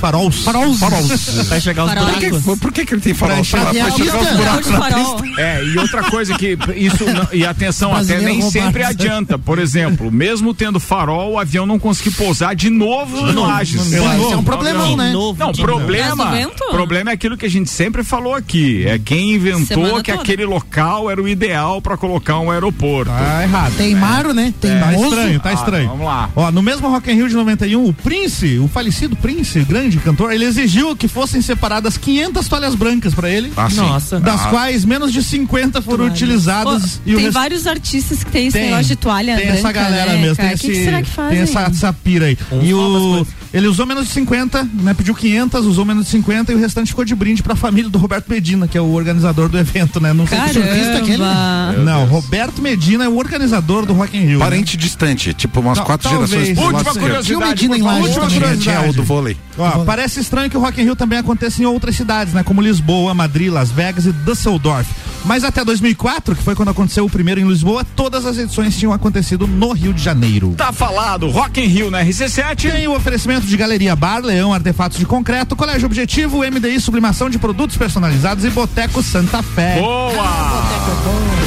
Faróis. Faróis. Faróis. Pra chegar os buracos. Por que, por que, que ele tem faróis? Pra, pra, pra chegar os buracos na pista. É, e outra coisa que isso, não, e atenção, até nem sempre adianta. Por exemplo, mesmo tendo farol, o avião não conseguiu pousar de novo no Lages. Isso é um problemão, né? Não, problema, problema é aquilo que a gente sempre falou aqui. É quem inventou que aquele local era o ideal pra colocar um aeroporto. Tá errado. Tem maro, né? Tem é, tá estranho, tá estranho. Ah, vamos lá. Ó, no mesmo Rock in Rio de noventa e um, o Prince, o falecido Prince, grande cantor, ele exigiu que fossem separadas quinhentas toalhas brancas pra ele. Ah, nossa. Das ah. quais menos de cinquenta foram toalha. Utilizadas. Oh, e tem rest... vários artistas que tem esse tem, negócio de toalha tem branca. Tem essa galera né, mesmo. Tem, esse, que que será que fazem? Tem essa, essa pira aí. Hum, e o, ele usou menos de cinquenta, né? Pediu quinhentas, usou menos de cinquenta e o restante ficou de brinde pra família do Roberto Medina, que é o organizador do evento, né? Não sei se jurista aquele. Não, Deus. Roberto Medina é o organizador do Rock in Rio. Parente né? distante, tipo umas Tal, quatro talvez, gerações. Última curiosidade. Última curiosidade. É o do vôlei. Ó, parece estranho que o Rock in Rio também aconteça em outras cidades, né? Como Lisboa, Madrid, Las Vegas e Düsseldorf. Mas até dois mil e quatro, que foi quando aconteceu o primeiro em Lisboa, todas as edições tinham acontecido no Rio de Janeiro. Tá falado, Rock in Rio na R C sete. Tem o oferecimento de Galeria Bar, Leão, Artefatos de Concreto, Colégio Objetivo, M D I, Sublimação de Produtos Personalizados e Boteco Santa Fé. Boa! Ah, Boteco é bom.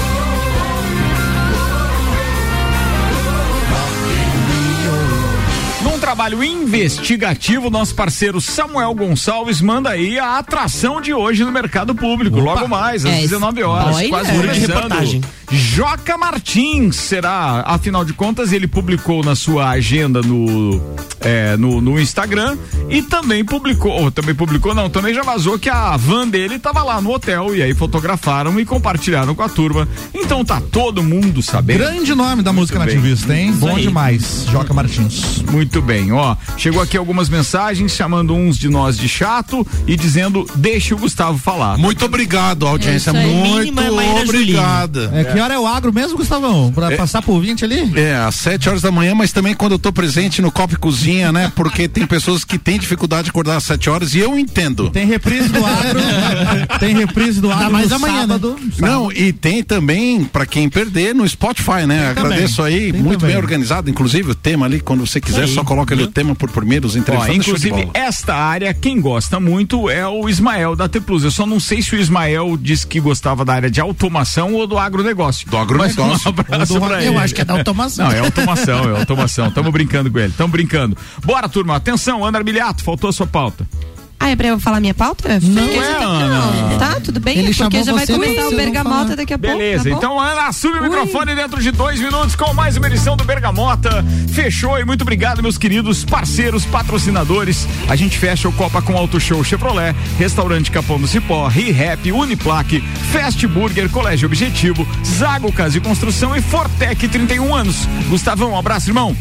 Trabalho investigativo, nosso parceiro Samuel Gonçalves manda aí a atração de hoje no Mercado Público. Opa. Logo mais, às é, dezenove horas, boy, quase é. reportagem. Joca Martins será, afinal de contas, ele publicou na sua agenda no, é, no, no Instagram e também publicou, também publicou não, também já vazou que a van dele tava lá no hotel e aí fotografaram e compartilharam com a turma. Então tá todo mundo sabendo. Grande nome da Muito música bem. nativista, hein? Isso Bom aí. demais, Joca Martins. Muito bem. Ó, chegou aqui algumas mensagens chamando uns de nós de chato e dizendo, deixa o Gustavo falar. Muito obrigado, audiência, é muito obrigada. É, é. Que hora é o agro mesmo, Gustavão? Pra é. passar por vinte ali? É, às sete horas da manhã, mas também quando eu tô presente no Copa e Cozinha, né? Porque tem pessoas que têm dificuldade de acordar às sete horas e eu entendo. Tem reprise do agro, tem reprise do agro. Tá mais amanhã, sábado, né? sábado. Não, e tem também, pra quem perder, no Spotify, né? Tem Agradeço também. aí, tem muito também. bem organizado, inclusive o tema ali, quando você quiser, aí. só coloca o tema por primeiro, os entrevistados. Ó, inclusive, esta área, quem gosta muito é o Ismael da T Plus. Eu só não sei se o Ismael disse que gostava da área de automação ou do agronegócio. Do agronegócio. Mas um do, pra eu ele. acho que é da automação. Não, é automação, é automação. Estamos brincando com ele, estamos brincando. Bora, turma, atenção, André Biliato, faltou a sua pauta. Ah, é pra eu falar minha pauta? Não, Fiquei é, Ana. Tá, tudo bem? Ele porque já vai começar o Bergamota daqui a pouco. Beleza, tá então, Ana, assume o Ui. microfone dentro de dois minutos com mais uma edição do Bergamota. Fechou e muito obrigado, meus queridos parceiros, patrocinadores. A gente fecha o Copa com Auto Show Chevrolet, Restaurante Capão do Cipó, Rehap, Uniplaque, Fast Burger, Colégio Objetivo, Zago Casa de Construção e Fortec, trinta e um anos. Gustavão, um abraço, irmão.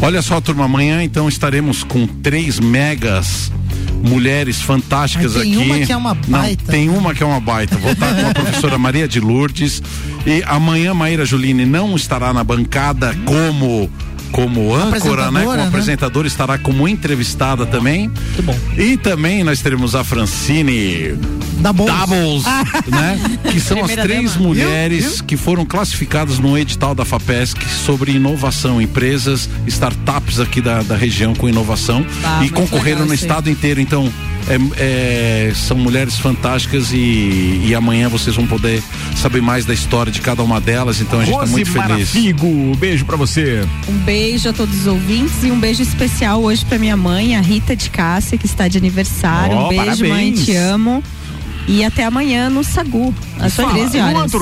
Olha só, turma, amanhã então estaremos com três megas mulheres fantásticas aqui. Tem uma que é uma baita. Não, tem uma que é uma baita. Vou estar com a professora Maria de Lourdes e amanhã Maíra Juline não estará na bancada como como âncora, né? Como né? apresentadora, estará como entrevistada também. Muito bom. E também nós teremos a Francine Doubles, Doubles ah. né? Que são Primeira as três dama. mulheres eu, eu. que foram classificadas no edital da FAPESC sobre inovação, empresas, startups aqui da, da região com inovação tá, e concorreram no estado inteiro. Então, é, é, são mulheres fantásticas e, e amanhã vocês vão poder saber mais da história de cada uma delas. Então a gente Rose tá muito feliz. Marafigo, beijo pra você. Um beijo a todos os ouvintes e um beijo especial hoje pra minha mãe, a Rita de Cássia, que está de aniversário. Oh, um beijo, parabéns. Mãe, te amo. E até amanhã no Sagu, às treze horas.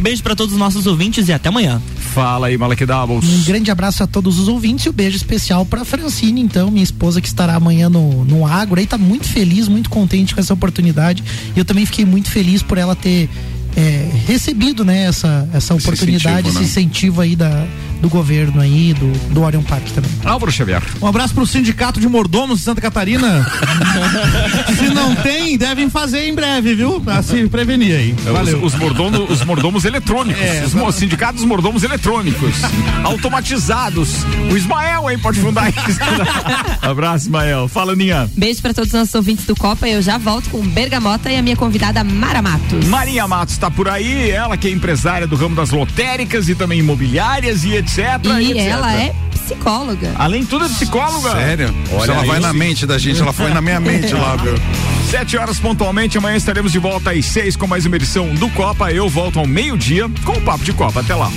Beijo para todos os nossos ouvintes e até amanhã. Fala aí, Malik Doubles. Um grande abraço a todos os ouvintes e um beijo especial pra Francine, então, minha esposa, que estará amanhã no, no Agro. Aí tá muito feliz, muito contente com essa oportunidade. E eu também fiquei muito feliz por ela ter é, recebido, né, essa, essa esse oportunidade, incentivo, né? Esse incentivo aí da, do governo aí, do, do Orion Park também. Álvaro Xavier. Um abraço pro Sindicato de Mordomos de Santa Catarina. Se não tem, devem fazer em breve, viu? Pra se prevenir aí. Valeu. Os, os, mordomo, os mordomos eletrônicos. É, os tá... sindicatos mordomos eletrônicos. Automatizados. O Ismael, hein? Pode fundar isso. Abraço, Ismael. Fala, Ninha. Beijo pra todos os nossos ouvintes do Copa. Eu já volto com Bergamota e a minha convidada Mara Matos. Maria Matos tá por aí, ela que é empresária do ramo das lotéricas e também imobiliárias e etc. E, e etcétera. Ela é psicóloga. Além de tudo é psicóloga. Sério? Olha, ela vai na mente da gente, ela foi na minha mente lá, viu? Sete horas pontualmente, amanhã estaremos de volta às seis com mais uma edição do Copa. Eu volto ao meio-dia com o Papo de Copa. Até lá.